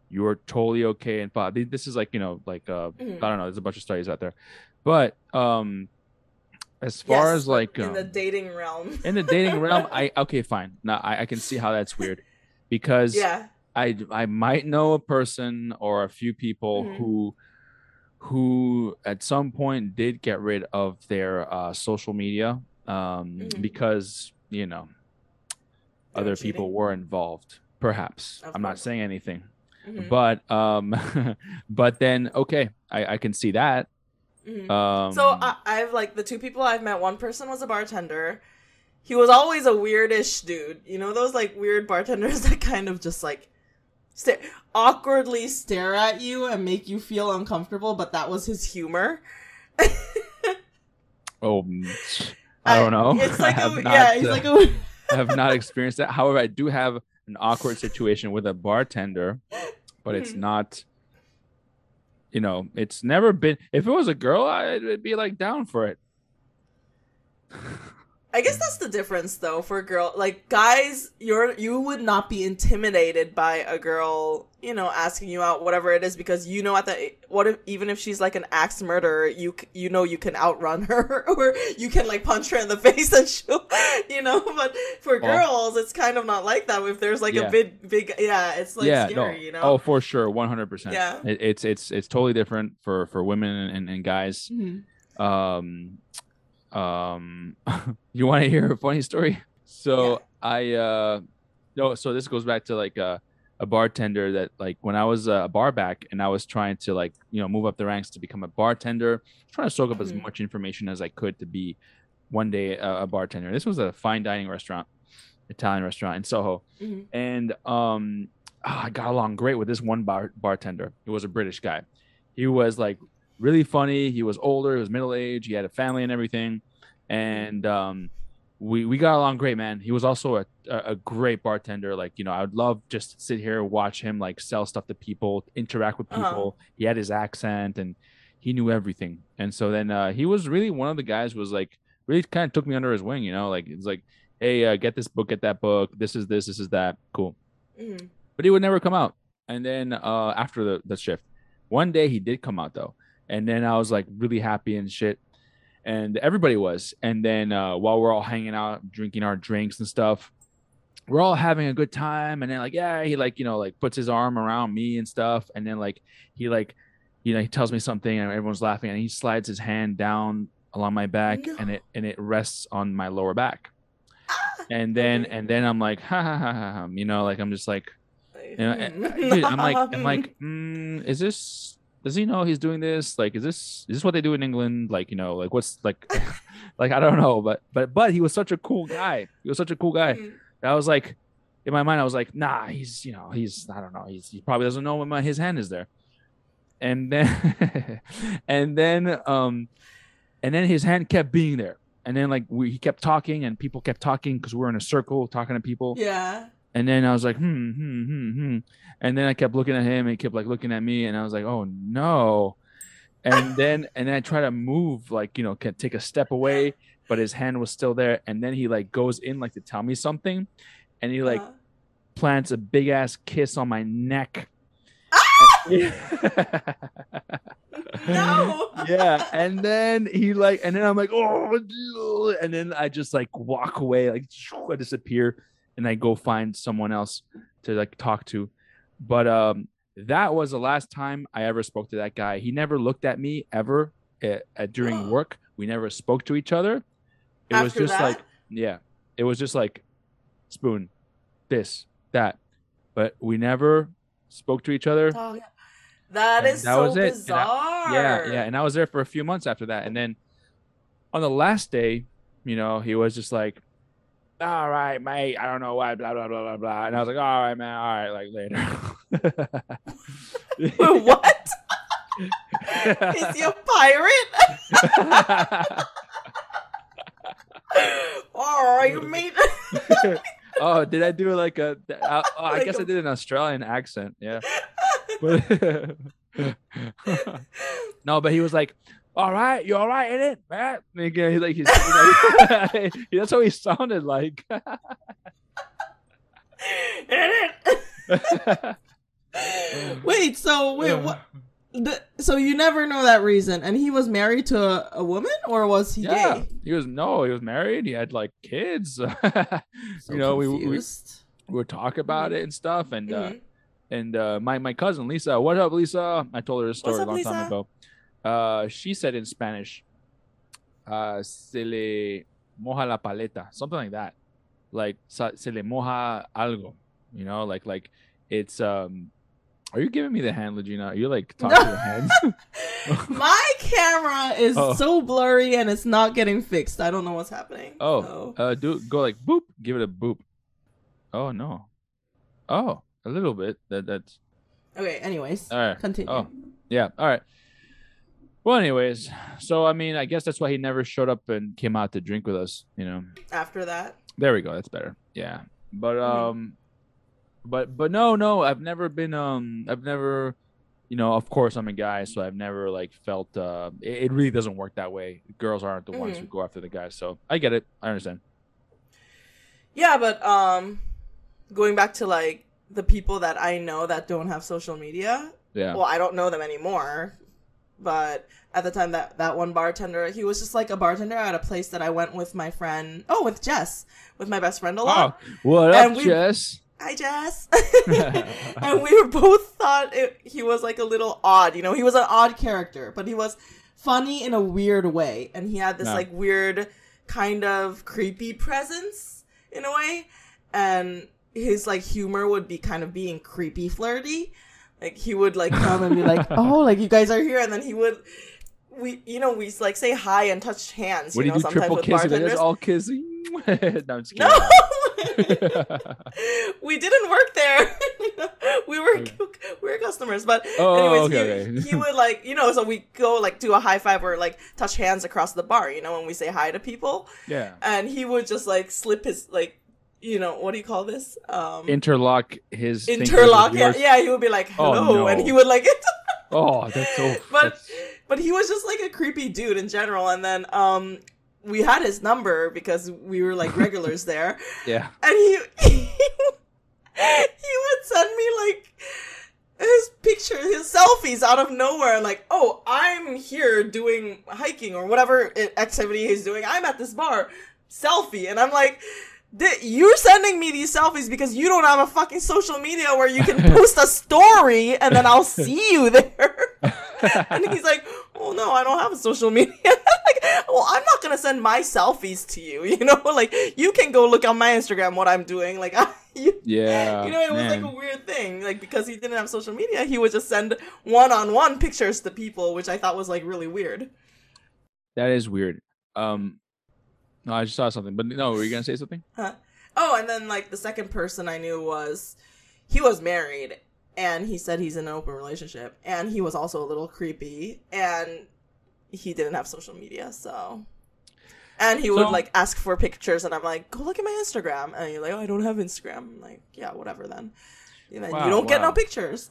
You're totally okay. And this is, like, you know, like, I don't know. There's a bunch of studies out there. But, as far as like in the dating realm, okay, fine. Now I can see how that's weird, because I might know a person or a few people who at some point did get rid of their social media because, you know, other people were involved, perhaps. I'm not saying anything, but but then okay, I can see that. So I've like the two people I've met, one person was a bartender. He was always a weirdish dude. You know, those like weird bartenders that kind of just like awkwardly stare at you and make you feel uncomfortable. But that was his humor. I don't know. It's like I have not experienced that. However, I do have an awkward situation with a bartender, but it's not. You know, it's never been. If it was a girl, I'd be like down for it. I guess that's the difference, though, for a girl. Like guys, you would not be intimidated by a girl, you know, asking you out, whatever it is, because you know even if she's like an axe murderer, you know you can outrun her or you can like punch her in the face and she'll, you know. But for girls, it's kind of not like that. If there's like a big, it's like scary, you know. Oh, for sure, 100%. Yeah, it's totally different for women and guys. Mm-hmm. You want to hear a funny story? So so this goes back to like a bartender that like when I was a bar back and I was trying to like, you know, move up the ranks to become a bartender, trying to soak up as much information as I could to be one day a bartender. This was a fine dining restaurant. Italian restaurant in Soho. Mm-hmm. And I got along great with this one bartender. He was a British guy. He was like really funny. He was older. He was middle-aged. He had a family and everything. And we got along great, man. He was also a great bartender. Like, you know, I would love just to sit here and watch him like sell stuff to people, interact with people. Uh-huh. He had his accent and he knew everything. And so then he was really one of the guys who was like, really kind of took me under his wing, you know, like, it's like, hey, get this book, get that book. This is that. Cool. Mm-hmm. But he would never come out. And then after the shift, one day he did come out though. And then I was like really happy and shit. And everybody was. And then while we're all hanging out, drinking our drinks and stuff, we're all having a good time. And then like, yeah, he like, you know, like puts his arm around me and stuff. And then like, he like, you know, he tells me something and everyone's laughing and he slides his hand down along my back. No. and it rests on my lower back. And then I'm like, ha ha ha ha, you know, like I'm just like, you know, dude, I'm like, is this? Does he know he's doing this? Like, is this what they do in England? Like, you know, like what's like, like I don't know, but he was such a cool guy. He was such a cool guy. That I was like, in my mind, I was like, nah, he's, you know, he's, I don't know, he probably doesn't know when his hand is there. And then, and then his hand kept being there. And then like he kept talking and people kept talking because we were in a circle talking to people. Yeah. And then I was like, And then I kept looking at him and he kept like looking at me and I was like, oh no. And then I tried to move, like, you know, take a step away, but his hand was still there. And then he like goes in like to tell me something and he like plants a big ass kiss on my neck. Ah! No. Yeah, and then I'm like, oh, and then I just like walk away, like I disappear, and I go find someone else to like talk to. But that was the last time I ever spoke to that guy. He never looked at me ever during work. We never spoke to each other. It After was just that? Like, yeah, it was just like spoon, this, that, but we never spoke to each other. Oh, yeah. That and is that so was it. Bizarre. Yeah. And I was there for a few months after that. And then on the last day, you know, he was just like, all right, mate, I don't know why, blah, blah, blah, blah, blah. And I was like, all right, man, all right, like later. What? Is he a pirate? All right, mate. Oh, did I do like a? I guess I did an Australian accent. Yeah. No, but he was like, all right, you all right in it, man? He's like that's how he sounded like. In it. Wait, what? So you never know that reason, and he was married to a woman, or was he gay? He was married. He had like kids. So you know, we would talk about it and stuff, and my cousin Lisa, what up, Lisa? I told her a story a long time ago. She said in Spanish, "Se le moja la paleta," something like that, like "se le moja algo," you know, like it's Are you giving me the hand, Legina? Are you like talking to your hands? My camera is so blurry and it's not getting fixed. I don't know what's happening. Oh, so. Go like boop. Give it a boop. Oh no. Oh, a little bit. That's okay. Anyways, all right. Continue. Oh, yeah. All right. Well, anyways, so I mean, I guess that's why he never showed up and came out to drink with us. You know. After that. There we go. That's better. Yeah, but But no, I've never been you know, of course I'm a guy, so I've never like felt it really doesn't work that way. Girls aren't the ones who go after the guys, so I get it. I understand. Yeah, but going back to like the people that I know that don't have social media. Yeah. Well, I don't know them anymore. But at the time that one bartender, he was just like a bartender at a place that I went with my friend, with Jess, with my best friend a lot. Oh, what up, Jess? Hi, Jess. And we were both thought he was like a little odd, you know, he was an odd character, but he was funny in a weird way. And he had this like weird kind of creepy presence in a way. And his like humor would be kind of being creepy flirty. Like he would like come and be like, oh, like you guys are here. And then he would, we like say hi and touch hands. What do you do, triple kissing? All kissing? No, I'm just kidding. No. We didn't work there. we were customers, but anyways, he would like, you know, so we go like do a high five or like touch hands across the bar, you know, when we say hi to people. Yeah. And he would just like slip his like, you know, what do you call this? Interlock. Yeah, he would be like, hello, and he would like it. Oh, that's so. But he was just like a creepy dude in general, and then we had his number because we were like regulars there. Yeah. And he would send me like his picture, his selfies out of nowhere, like, oh, I'm here doing hiking or whatever activity he's doing. I'm at this bar, selfie, and I'm like, you're sending me these selfies because you don't have a fucking social media where you can post a story and then I'll see you there. And he's like, oh no, I don't have a social media. Like, well, I'm not gonna send my selfies to you, you know, like you can go look on my Instagram what I'm doing, like it was like a weird thing, like because he didn't have social media, he would just send one-on-one pictures to people, which I thought was like really weird. That is weird. No, I just saw something, but no, were you going to say something? Huh. Oh, and then, like, the second person I knew he was married, and he said he's in an open relationship, and he was also a little creepy, and he didn't have social media, so. And he would, like, ask for pictures, and I'm like, go look at my Instagram. And you're like, oh, I don't have Instagram. I'm like, yeah, whatever then. And then you don't get no pictures.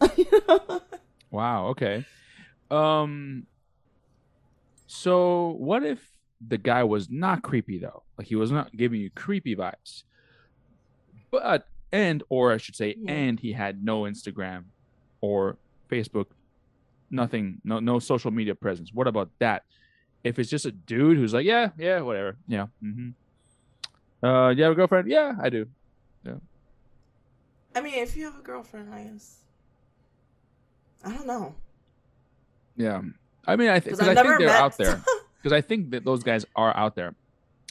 Wow, okay. So, what if the guy was not creepy though, like he was not giving you creepy vibes, but and he had no Instagram or Facebook, nothing, no social media presence? What about that? If it's just a dude who's like, yeah, whatever, yeah, mm-hmm. You have a girlfriend? Yeah, I do. Yeah, I mean, if you have a girlfriend, I guess. I don't know. Yeah, I mean, I think they're out there. Because I think that those guys are out there.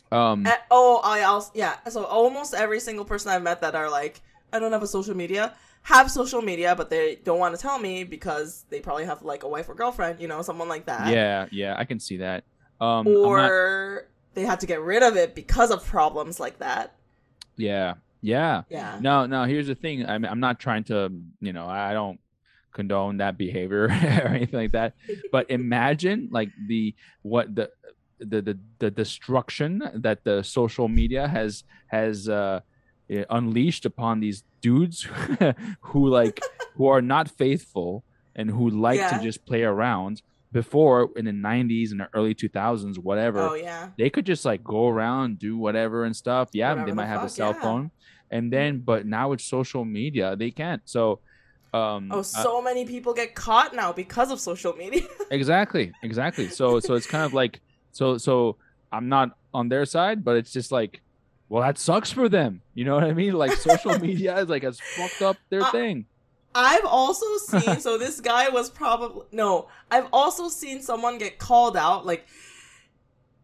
So almost every single person I've met that are like, I don't have a social media, have social media, but they don't want to tell me because they probably have like a wife or girlfriend, you know, someone like that. Yeah, I can see that. Or they had to get rid of it because of problems like that. Yeah. No. Here's the thing. I'm not trying to, you know, I don't condone that behavior or anything like that, but imagine like the destruction that the social media has unleashed upon these dudes who are not faithful and who to just play around. Before, in the 90s and the early 2000s, whatever, they could just like go around, do whatever and stuff. Yeah, whatever, they might have a cell phone, and then but now with social media they can't. So so many people get caught now because of social media. Exactly. So it's kind of like, so I'm not on their side, but it's just like, well, that sucks for them. You know what I mean? Like social media is like has fucked up their thing. I've also seen, I've also seen someone get called out. Like,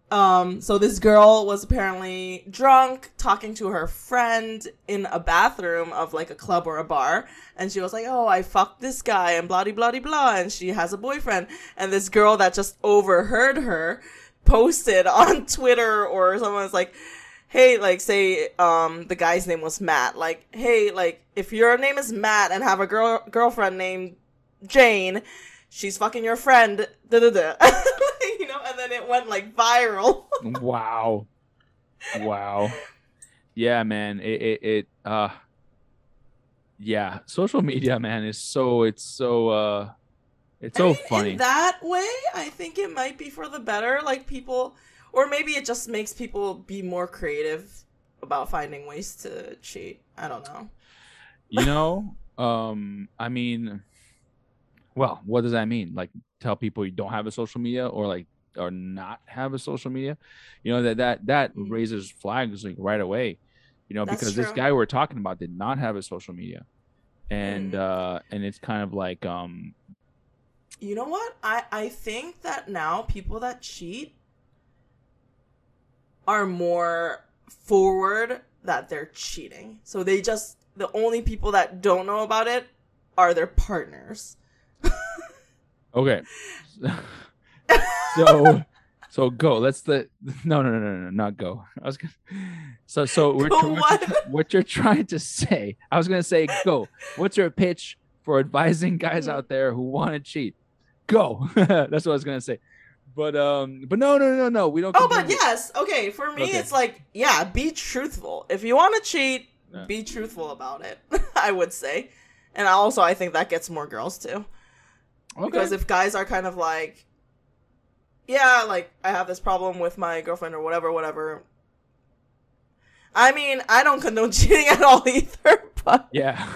so this girl was apparently drunk, talking to her friend in a bathroom of like a club or a bar. And she was like, oh, I fucked this guy and blah, blah, blah. And she has a boyfriend. And this girl that just overheard her posted on Twitter, or someone's like, hey, like say, the guy's name was Matt. Like, hey, like if your name is Matt and have a girlfriend named Jane, she's fucking your friend. Da-da-da. You know, and then it went like viral. Wow. Yeah, man. It social media, man, is so, it's so funny. In that way, I think it might be for the better, like people, or maybe it just makes people be more creative about finding ways to cheat. I don't know. You know, I mean, well, what does that mean? Like, tell people you don't have a social media, or like, or not have a social media, you know, that raises flags like right away, you know. That's because true. This guy we're talking about did not have a social media, and and it's kind of like, you know what? I think that now people that cheat are more forward that they're cheating. So they just, the only people that don't know about it are their partners. Okay, so So go. Let's the no, not go. I was gonna. So we're what you're trying to say. I was gonna say go. What's your pitch for advising guys out there who want to cheat? Go. That's what I was gonna say. But no. We don't. Oh, but yes. Okay. For me, it's like, yeah, be truthful. If you want to cheat, be truthful about it. I would say, and also I think that gets more girls too. Okay. Because if guys are kind of like, yeah, like, I have this problem with my girlfriend or whatever. I mean, I don't condone cheating at all either, but... Yeah.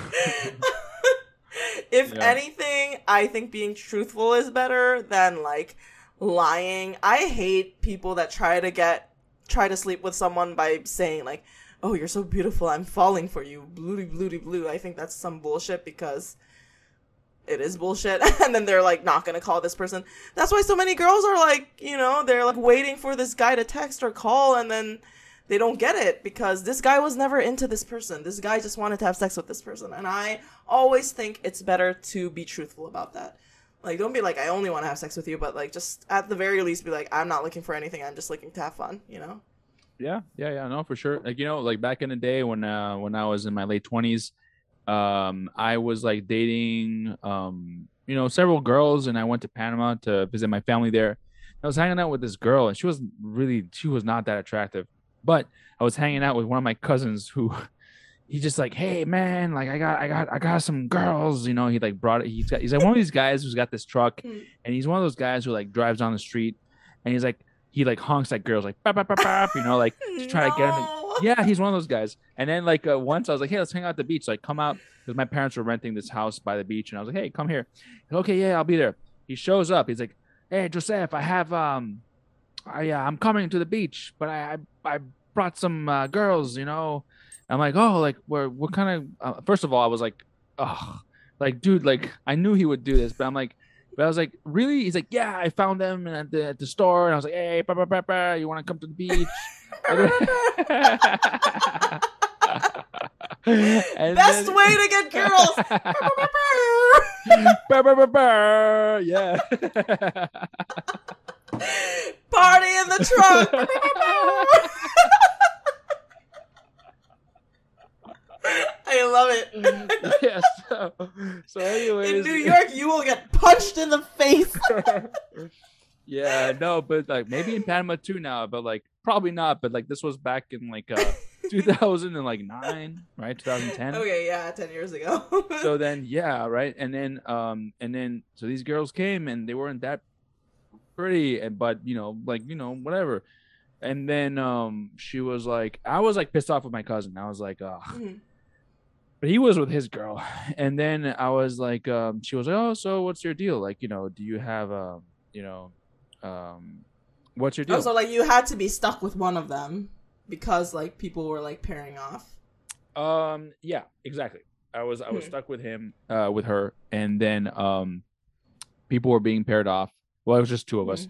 If anything, I think being truthful is better than, like, lying. I hate people that try to sleep with someone by saying, like, oh, you're so beautiful, I'm falling for you, blue. I think that's some bullshit because... it is bullshit. And then they're like not gonna call this person. That's why so many girls are like, you know, they're like waiting for this guy to text or call, and then they don't get it because this guy was never into this person. This guy just wanted to have sex with this person. And I always think it's better to be truthful about that. Like, don't be like, I only want to have sex with you, but like, just at the very least be like, I'm not looking for anything, I'm just looking to have fun, you know? Yeah, no, for sure. Like, you know, like back in the day when I was in my late 20s, I was like dating, you know, several girls, and I went to Panama to visit my family there. I was hanging out with this girl, and she was not that attractive, but I was hanging out with one of my cousins who just like, hey man, like I got some girls, you know, he like brought it. He's like one of these guys who's got this truck, and he's one of those guys who like drives down the street, and he's like, he like honks at girls like bop, bop, bop, bop, you know, like to try to get him. Yeah, he's one of those guys. And then like once I was like, hey, let's hang out at the beach. So I come out because my parents were renting this house by the beach, and I was like, hey, come here. Like, okay, yeah, I'll be there. He shows up. He's like, hey, Joseph, I have I'm coming to the beach, but I brought some girls, you know. I'm like, oh, like what kind of? First of all, I was like, oh, like dude, like I knew he would do this, but I'm like. But I was like, really? He's like, yeah, I found them at the store. And I was like, hey, you want to come to the beach? Best way to get girls. Yeah. Party in the trunk. I love it. Yes. Yeah, so anyways. In New York, you will get punched in the face. Yeah, no, but like maybe in Panama too now, but like probably not. But like this was back in like 2009, right? 2010. Okay, yeah, 10 years ago. So then, yeah, right. And then so these girls came and they weren't that pretty, but you know, like, you know, whatever. And then she was like, I was like pissed off with my cousin. I was like, oh. Mm-hmm. But he was with his girl. And then I was like, she was like, oh, so what's your deal? Like, you know, do you have, you know, what's your deal? Oh, so like you had to be stuck with one of them because like people were like pairing off. Yeah, exactly. I was stuck with him, with her. And then people were being paired off. Well, it was just two of us.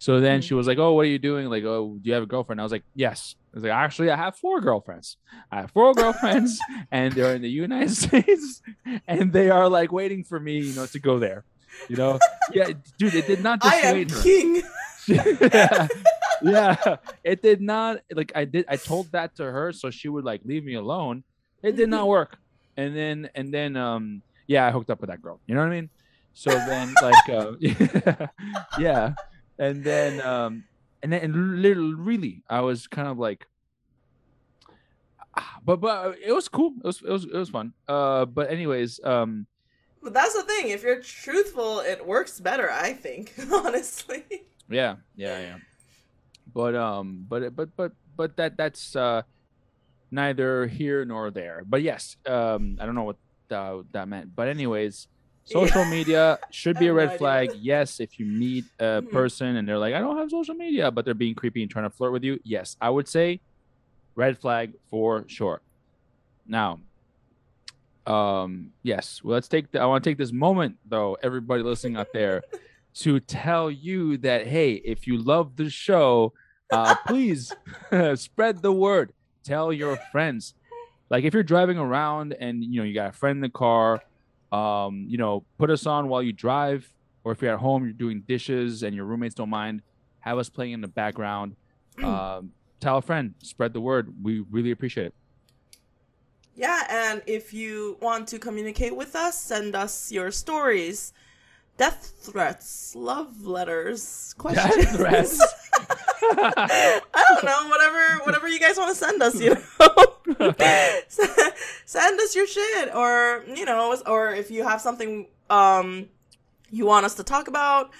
So then she was like, oh, what are you doing? Like, oh, do you have a girlfriend? I was like, yes. I was like, actually, I have four girlfriends and they're in the United States and they are like waiting for me, you know, to go there. You know? Yeah, dude, it did not dissuade her. I am king. Yeah. It did not, like, I told that to her so she would like leave me alone. It did not work. And then yeah, I hooked up with that girl. You know what I mean? So then like yeah. And then literally I was kind of like, but it was cool. It was fun. But anyways, but that's the thing. If you're truthful, it works better, I think, honestly. Yeah. But that's neither here nor there. But yes, I don't know what that meant. But anyways. Social media should be a red flag. Yes, if you meet a person and they're like, I don't have social media, but they're being creepy and trying to flirt with you. Yes, I would say red flag for sure. Now, yes, well, I want to take this moment, though, everybody listening out there, to tell you that, hey, if you love the show, please spread the word. Tell your friends. Like if you're driving around and, you know, you got a friend in the car, you know, put us on while you drive, or if you're at home, you're doing dishes and your roommates don't mind, have us playing in the background. Tell a friend, spread the word. We really appreciate it. Yeah, and if you want to communicate with us, send us your stories, death threats, love letters, questions. Death threats. I don't know, whatever you guys want to send us, you know. Send us your shit, or, you know, or if you have something you want us to talk about,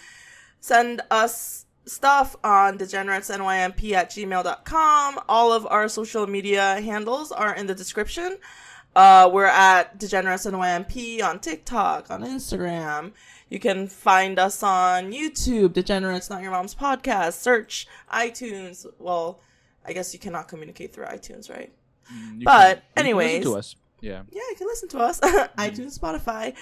send us stuff on degeneratesnymp@gmail.com. All of our social media handles are in the description. We're at degeneratesnymp on TikTok, on Instagram. You can find us on YouTube, Degenerates Not Your Mom's Podcast. Search iTunes. Well, I guess you cannot communicate through iTunes, right? Anyways, you can listen to us. Yeah, you can listen to us. iTunes, Spotify,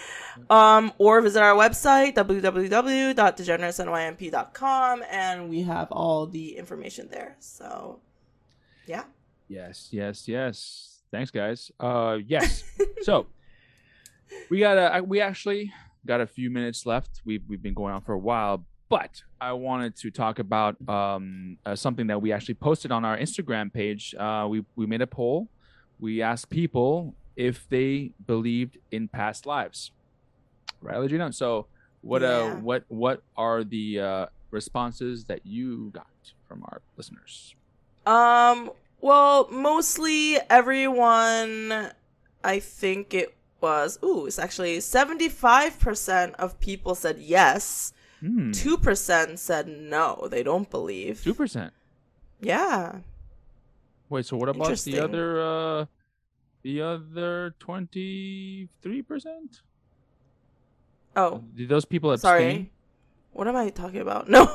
or visit our website, www.degeneratesnymp.com, and we have all the information there. So, yeah. Yes. Thanks, guys. Yes. So we actually got a few minutes left. We've been going on for a while, but I wanted to talk about something that we actually posted on our Instagram page. We made a poll. We asked people if they believed in past lives, right, Legina? So what are the responses that you got from our listeners? Well, mostly everyone, I think it was, it's actually 75% of people said yes. 2% said no, they don't believe. 2%? Yeah. Wait, so what about the other 23%? Oh. Did those people abstain? Sorry. What am I talking about? No.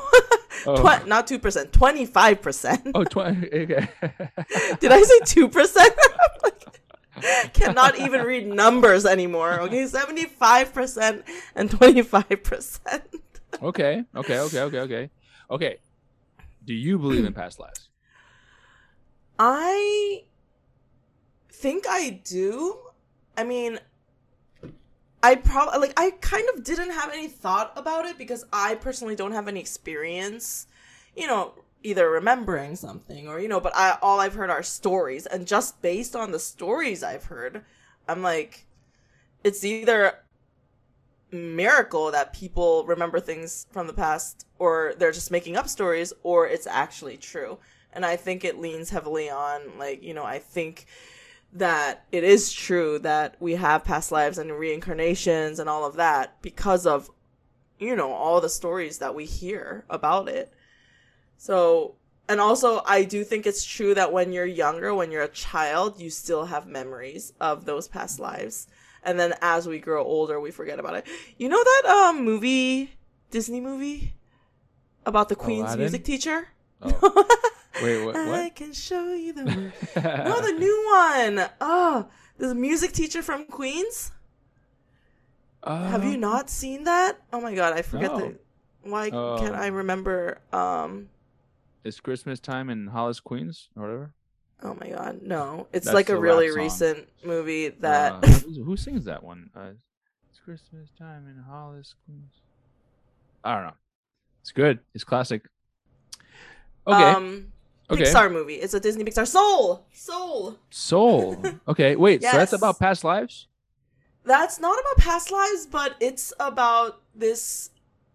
Oh. Not 2%, 25%. Oh, 20. Okay. Did I say 2%? Cannot even read numbers anymore. Okay, 75% and 25%. Okay. Do you believe in past lives? I think I do. I mean, I kind of didn't have any thought about it because I personally don't have any experience, you know, either remembering something or, you know, but all I've heard are stories. And just based on the stories I've heard, I'm like, it's either a miracle that people remember things from the past or they're just making up stories or it's actually true. And I think it leans heavily on, like, you know, I think that it is true that we have past lives and reincarnations and all of that because of, you know, all the stories that we hear about it. So, and also I do think it's true that when you're younger, when you're a child, you still have memories of those past lives. And then as we grow older, we forget about it. You know that Disney movie about the Queen's music teacher? Oh. Wait, what? I can show you the movie. No, the new one. Oh, this music teacher from Queens. Have you not seen that? Oh my God, I forget Why can't I remember? It's Christmas Time in Hollis, Queens, or whatever. Oh my God, no! It's That's like a really recent movie that. Who sings that one? It's Christmas Time in Hollis, Queens. I don't know. It's good. It's classic. Okay. Pixar movie. It's a Disney Pixar. Soul. Okay, wait. Yes. So that's about past lives? That's not about past lives, but it's about this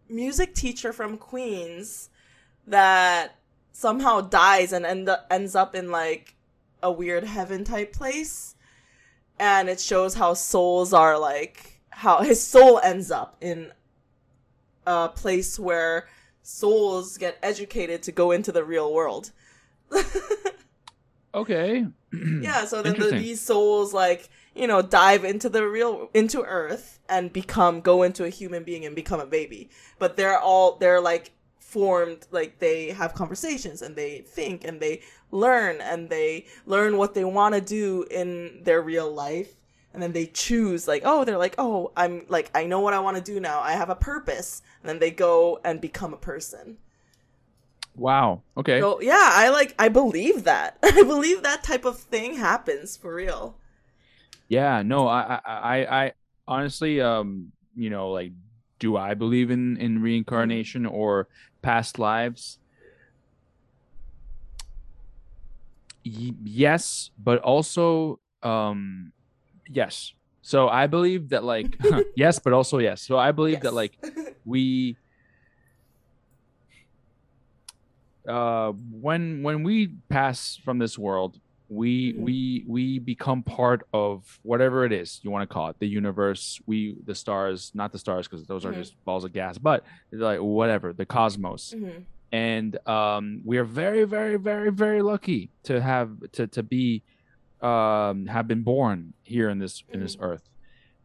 music teacher from Queens that somehow dies and ends up in like a weird heaven type place. And it shows how souls are like how his soul ends up in a place where souls get educated to go into the real world. Okay. Yeah, so then these souls, like, you know, dive into Earth and go into a human being and become a baby. But they're like formed, like they have conversations and they think and they learn what they want to do in their real life. And then they choose, like, they're like, I'm like, I know what I want to do now. I have a purpose. And then they go and become a person. Wow. Okay. So, yeah, I believe that. I believe that type of thing happens for real. Yeah. No, I honestly, you know, like, do I believe in reincarnation or past lives? Yes, but also yes. So I believe that like yes, but also yes. So I believe that like we when we pass from this world, we become part of whatever it is you want to call it, the universe, the stars, not the stars because those are just balls of gas, but like whatever, the cosmos. Mm-hmm. And we are very, very, very, very lucky to have to be have been born here in this earth.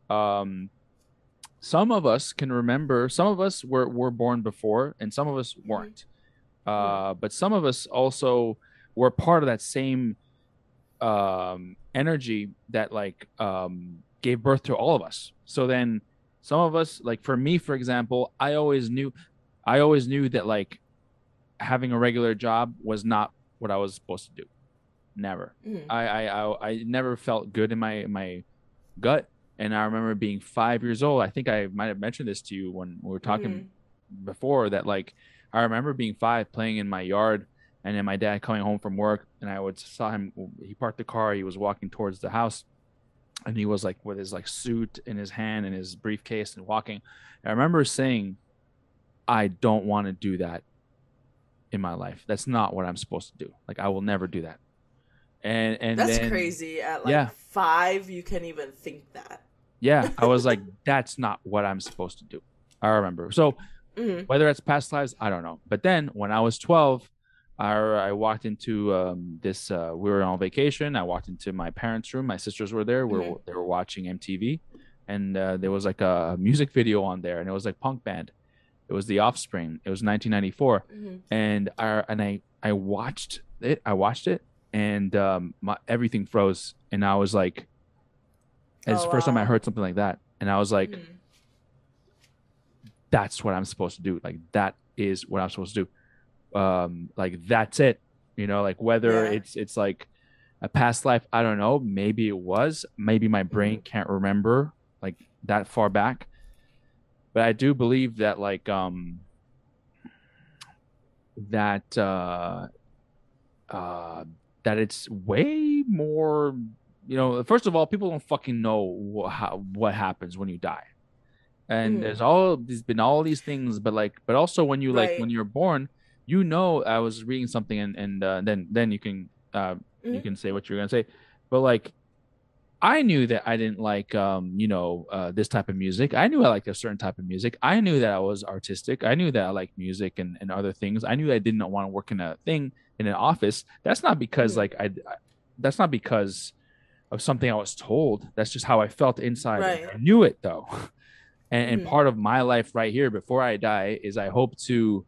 Some of us can remember. Some of us were born before, and some of us weren't. But some of us also were part of that same energy that like gave birth to all of us. So then, some of us, like for me, for example, I always knew that like having a regular job was not what I was supposed to do. Never. Mm-hmm. I never felt good in my gut. And I remember being 5 years old. I think I might have mentioned this to you when we were talking before that, like, I remember being five playing in my yard and then my dad coming home from work and I would saw him. He parked the car. He was walking towards the house and he was like with his like suit in his hand and his briefcase and walking. And I remember saying, I don't want to do that in my life. That's not what I'm supposed to do. Like, I will never do that. And that's then, crazy. At like five, you can't even think that. Yeah. I was like, that's not what I'm supposed to do. I remember. So whether it's past lives, I don't know. But then when I was 12, I walked into we were on vacation. I walked into my parents' room. My sisters were there. They were watching MTV. And there was like a music video on there. And it was like punk band. It was The Offspring. It was 1994. And I watched it. And everything froze. And I was like, it's the first time I heard something like that. And I was like, that's what I'm supposed to do. Like, that is what I'm supposed to do. Like, that's it. You know, like whether it's like a past life, I don't know. Maybe it was. Maybe my brain can't remember like that far back. But I do believe that like that it's way more, you know, first of all, people don't fucking know what happens when you die. And there's been all these things, but like, but also when you like, when you're born, you know, I was reading something and then you can say what you're going to say. But like, I knew that I didn't like, this type of music. I knew I liked a certain type of music. I knew that I was artistic. I knew that I liked music and other things. I knew I didn't want to work in a thing in an office. That's not because that's not because of something I was told. That's just how I felt inside. Right. I knew it though. And part of my life right here before I die is I hope to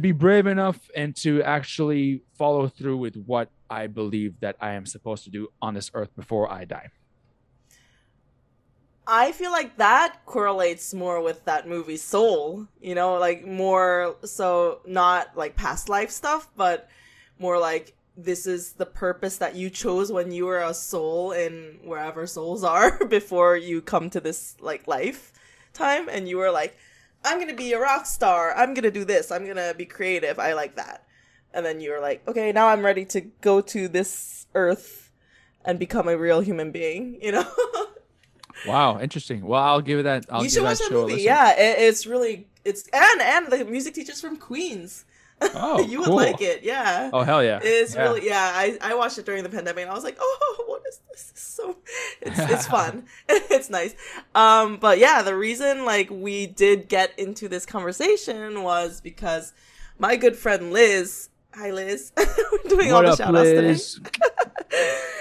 be brave enough and to actually follow through with what I believe that I am supposed to do on this earth before I die. I feel like that correlates more with that movie Soul, you know, like more so not like past life stuff, but more like this is the purpose that you chose when you were a soul in wherever souls are before you come to this like life time. And you were like, I'm going to be a rock star. I'm going to do this. I'm going to be creative. I like that. And then you were like, okay, now I'm ready to go to this earth and become a real human being, you know? Wow. Interesting. Well, I'll give it that. I'll you should watch that movie. Yeah. It's really, and the music teacher's from Queens. Oh, you would like it. Yeah. Oh, hell yeah. It's really, I watched it during the pandemic and I was like, oh, what is this? It's fun. It's nice. But yeah, the reason like we did get into this conversation was because my good friend Liz, hi Liz, we're doing what all the shoutouts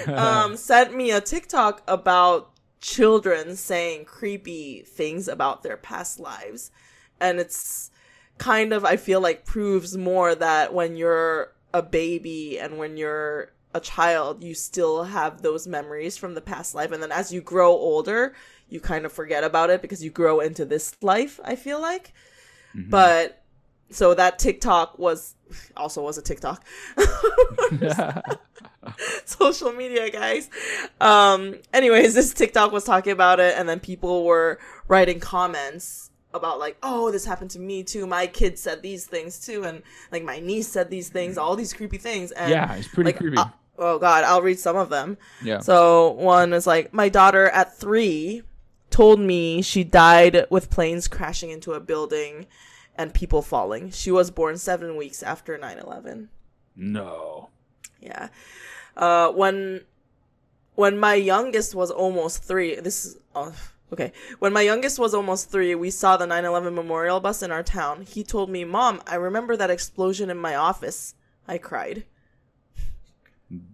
today, sent me a TikTok about children saying creepy things about their past lives. And it's kind of, I feel like, proves more that when you're a baby and when you're a child, you still have those memories from the past life. And then as you grow older, you kind of forget about it because you grow into this life, I feel like. Mm-hmm. But so that TikTok was a TikTok. Social media, guys. Anyways, this TikTok was talking about it. And then people were writing comments about like, oh, this happened to me too. My kid said these things too. And like my niece said these things, all these creepy things. And, yeah, it's pretty like, creepy. Oh, God, I'll read some of them. Yeah. So one is like, my daughter at 3 told me she died with planes crashing into a building and people falling. She was born 7 weeks after 9/11. No. Yeah. When my youngest was almost 3, this is... Oh, okay. When my youngest was almost 3, we saw the 9/11 memorial bus in our town. He told me, Mom, I remember that explosion in my office. I cried.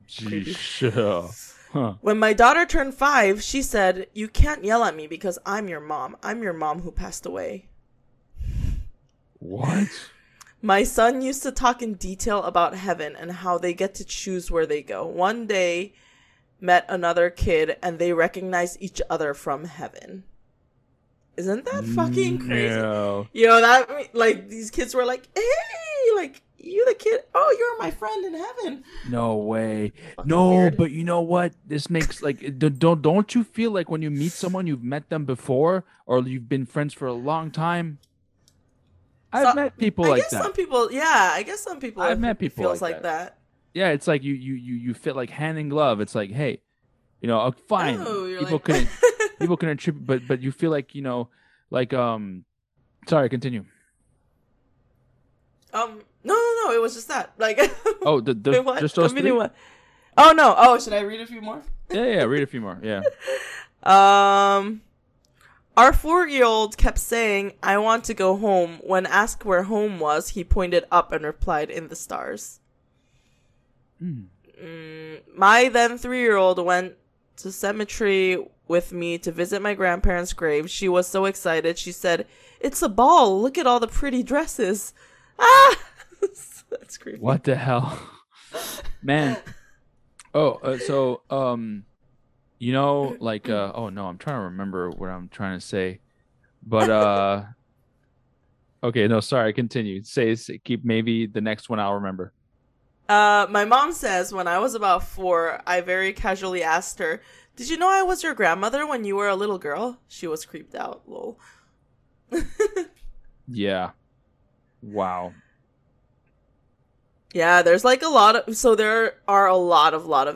Jeez. Huh. When my daughter turned 5, she said, you can't yell at me because I'm your mom. I'm your mom who passed away. What? My son used to talk in detail about heaven and how they get to choose where they go. One day, met another kid, and they recognized each other from heaven. Isn't that fucking crazy? No. You know, that, like, these kids were like, hey, like, you the kid. Oh, you're my friend in heaven. No way. Fucking no, weird. But you know what? This makes like don't you feel like when you meet someone you've met them before or you've been friends for a long time? I guess some people. I've met people feels like that. Yeah, it's like you fit like hand in glove. It's like, hey, you know, fine. Oh, people like... people can attribute, but you feel like, you know, like Sorry, continue. No, it was just that. Like, oh, the just those three? Oh no! Oh, should I read a few more? Yeah, read a few more. Yeah. Our 4-year-old kept saying, "I want to go home." When asked where home was, he pointed up and replied, "In the stars." My then 3-year-old went to cemetery with me to visit my grandparents' grave. She was so excited. She said, "It's a ball! Look at all the pretty dresses!" Ah. That's creepy. What the hell, man? Oh, you know, like, oh no, I'm trying to remember what I'm trying to say, but okay, no, sorry, continue. Say, keep maybe the next one I'll remember. My mom says when I was about 4, I very casually asked her, "Did you know I was your grandmother when you were a little girl?" She was creeped out. Lol. Yeah. Wow. Yeah, there's like a lot of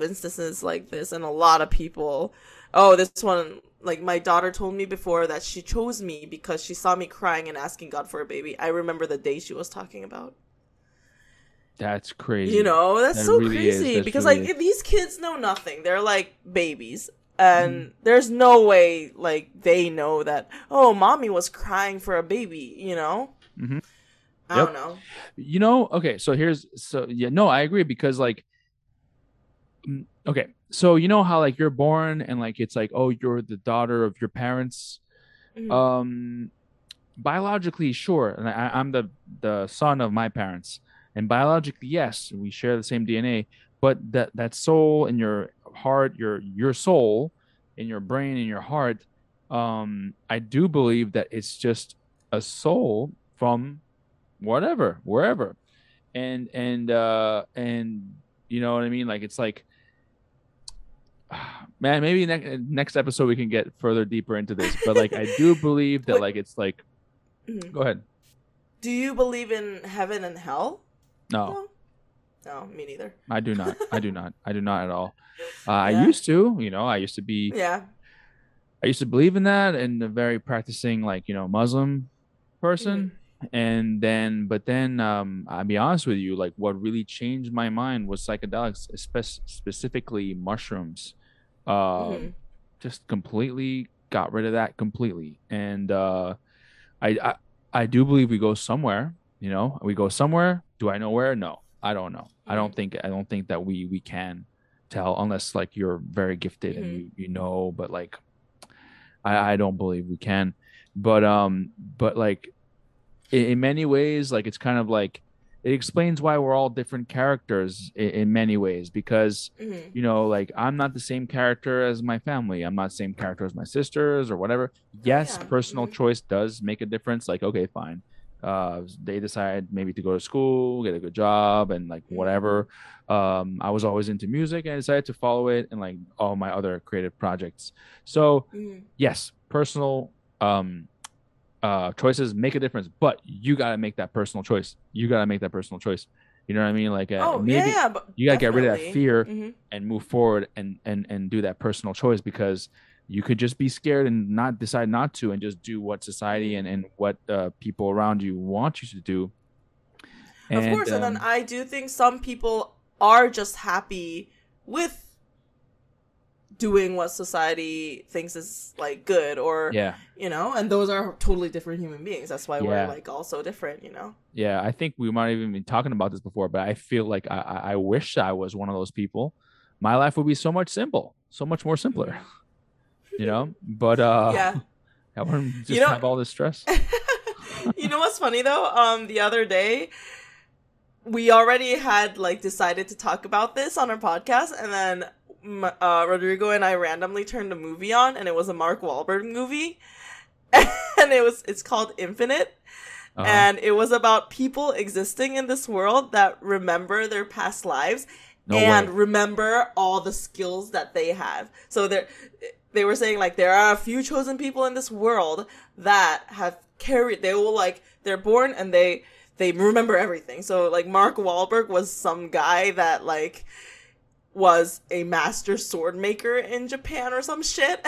instances like this and a lot of people. Oh, this one, like, my daughter told me before that she chose me because she saw me crying and asking God for a baby. I remember the day she was talking about. That's crazy. You know, that's so crazy because like these kids know nothing. They're like babies. And there's no way like they know that, oh, mommy was crying for a baby, you know? Mm-hmm. I don't know. You know, okay, I agree because like, okay, so you know how like you're born and like it's like, oh, you're the daughter of your parents. Mm-hmm. Biologically, sure, and I'm the son of my parents, and biologically, yes, we share the same DNA, but that soul in your heart, your soul in your brain, in your heart, I do believe that it's just a soul from whatever, wherever, and you know what I mean. Like it's like, man, maybe next episode we can get further deeper into this. But like, I do believe that like it's like, mm-hmm. Go ahead. Do you believe in heaven and hell? No. No, me neither. I do not at all. Yeah. I used to, you know, I used to believe in that and a very practicing, like, you know, Muslim person. Mm-hmm. And then, I'll be honest with you, like what really changed my mind was psychedelics, specifically mushrooms. Mm-hmm. Just completely got rid of that completely. And I do believe we go somewhere, you know, we go somewhere. Do I know where? No, I don't know. Mm-hmm. I don't think that we can tell unless like you're very gifted, mm-hmm. and you know, but like, I don't believe we can, but like, in many ways, like it's kind of like it explains why we're all different characters in many ways, because, mm-hmm. you know, like I'm not the same character as my family. I'm not the same character as my sisters or whatever. Yes, yeah. Personal mm-hmm. choice does make a difference. Like, okay, fine. They decide maybe to go to school, get a good job and like whatever. I was always into music and I decided to follow it and like all my other creative projects. So, mm-hmm. yes, personal choices make a difference, but you got to make that personal choice. You know what I mean? Like, but you got to get rid of that fear and move forward and do that personal choice, because you could just be scared and not decide not to, and just do what society and what people around you want you to do. And, of course. And then I do think some people are just happy with doing what society thinks is like good, or you know, and those are totally different human beings. That's why we're like all so different, you know. I think we might have even been talking about this before, but I feel like I wish I was one of those people. My life would be so much simple, so much more simpler, you know. But I wouldn't just have all this stress. You know what's funny though? The other day, we already had like decided to talk about this on our podcast, and then Rodrigo and I randomly turned a movie on, and it was a Mark Wahlberg movie, and it's called Infinite, and it was about people existing in this world that remember their past lives remember all the skills that they have. So they were saying like there are a few chosen people in this world that have carried. They will like they're born and they remember everything. So like Mark Wahlberg was some guy that like was a master sword maker in Japan or some shit.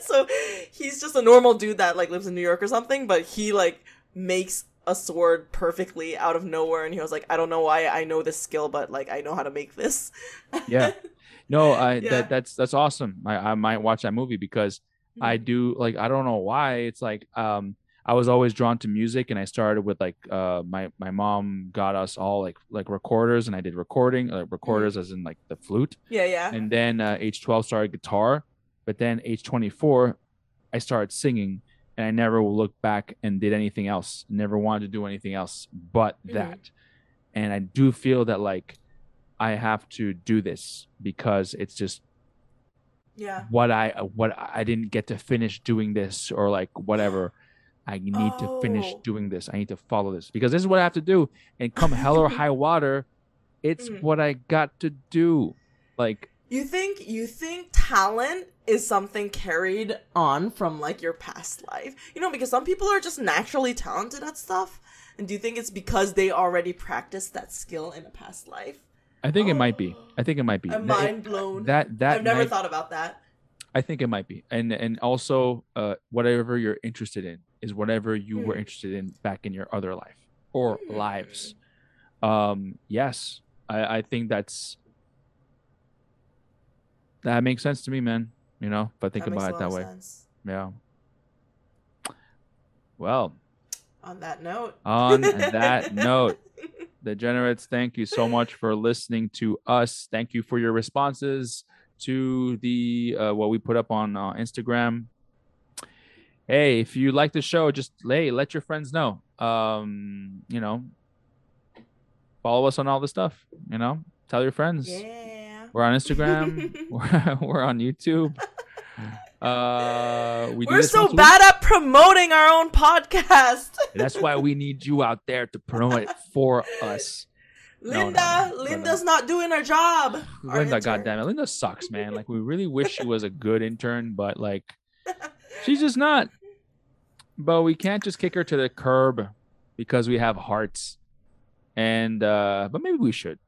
So he's just a normal dude that like lives in New York or something, but he like makes a sword perfectly out of nowhere, and he was like, I don't know why I know this skill, but like I know how to make this. That's awesome. I might watch that movie, because I do like, I don't know why, it's like I was always drawn to music, and I started with like my mom got us all like recorders, and I did recorders as in like the flute. And then age 12 started guitar, but then age 24 I started singing, and I never looked back and did anything else. Never wanted to do anything else but that. And I do feel that like I have to do this, because it's just what I didn't get to finish doing this, or like whatever. I need to finish doing this. I need to follow this, because this is what I have to do. And come hell or high water, it's what I got to do. Like, you think talent is something carried on from like your past life, you know, because some people are just naturally talented at stuff. And do you think it's because they already practiced that skill in a past life? I think it might be. I'm mind blown. That I've never thought about that. I think it might be. And also whatever you're interested in is whatever you were interested in back in your other life or lives. Yes. I think that makes sense to me, man. You know, if I think about it that way. Yeah. Well. On that note. Degenerates, thank you so much for listening to us. Thank you for your responses to the what we put up on Instagram. Hey, if you like the show, just let your friends know. You know, follow us on all the stuff. You know, tell your friends. Yeah, we're on Instagram. we're on YouTube. We're so bad at promoting our own podcast. That's why we need you out there to promote it for us. Linda's not doing her job. Linda, goddamn it, Linda sucks, man. Like, we really wish she was a good intern, but like, she's just not. But we can't just kick her to the curb because we have hearts. And but maybe we should.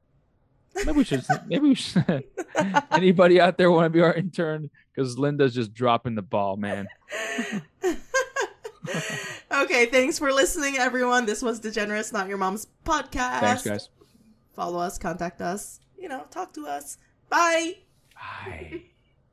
Anybody out there want to be our intern? Because Linda's just dropping the ball, man. Okay, thanks for listening, everyone. This was Degenerates, Not Your Mom's Podcast. Thanks, guys. Follow us, contact us, you know, talk to us. Bye.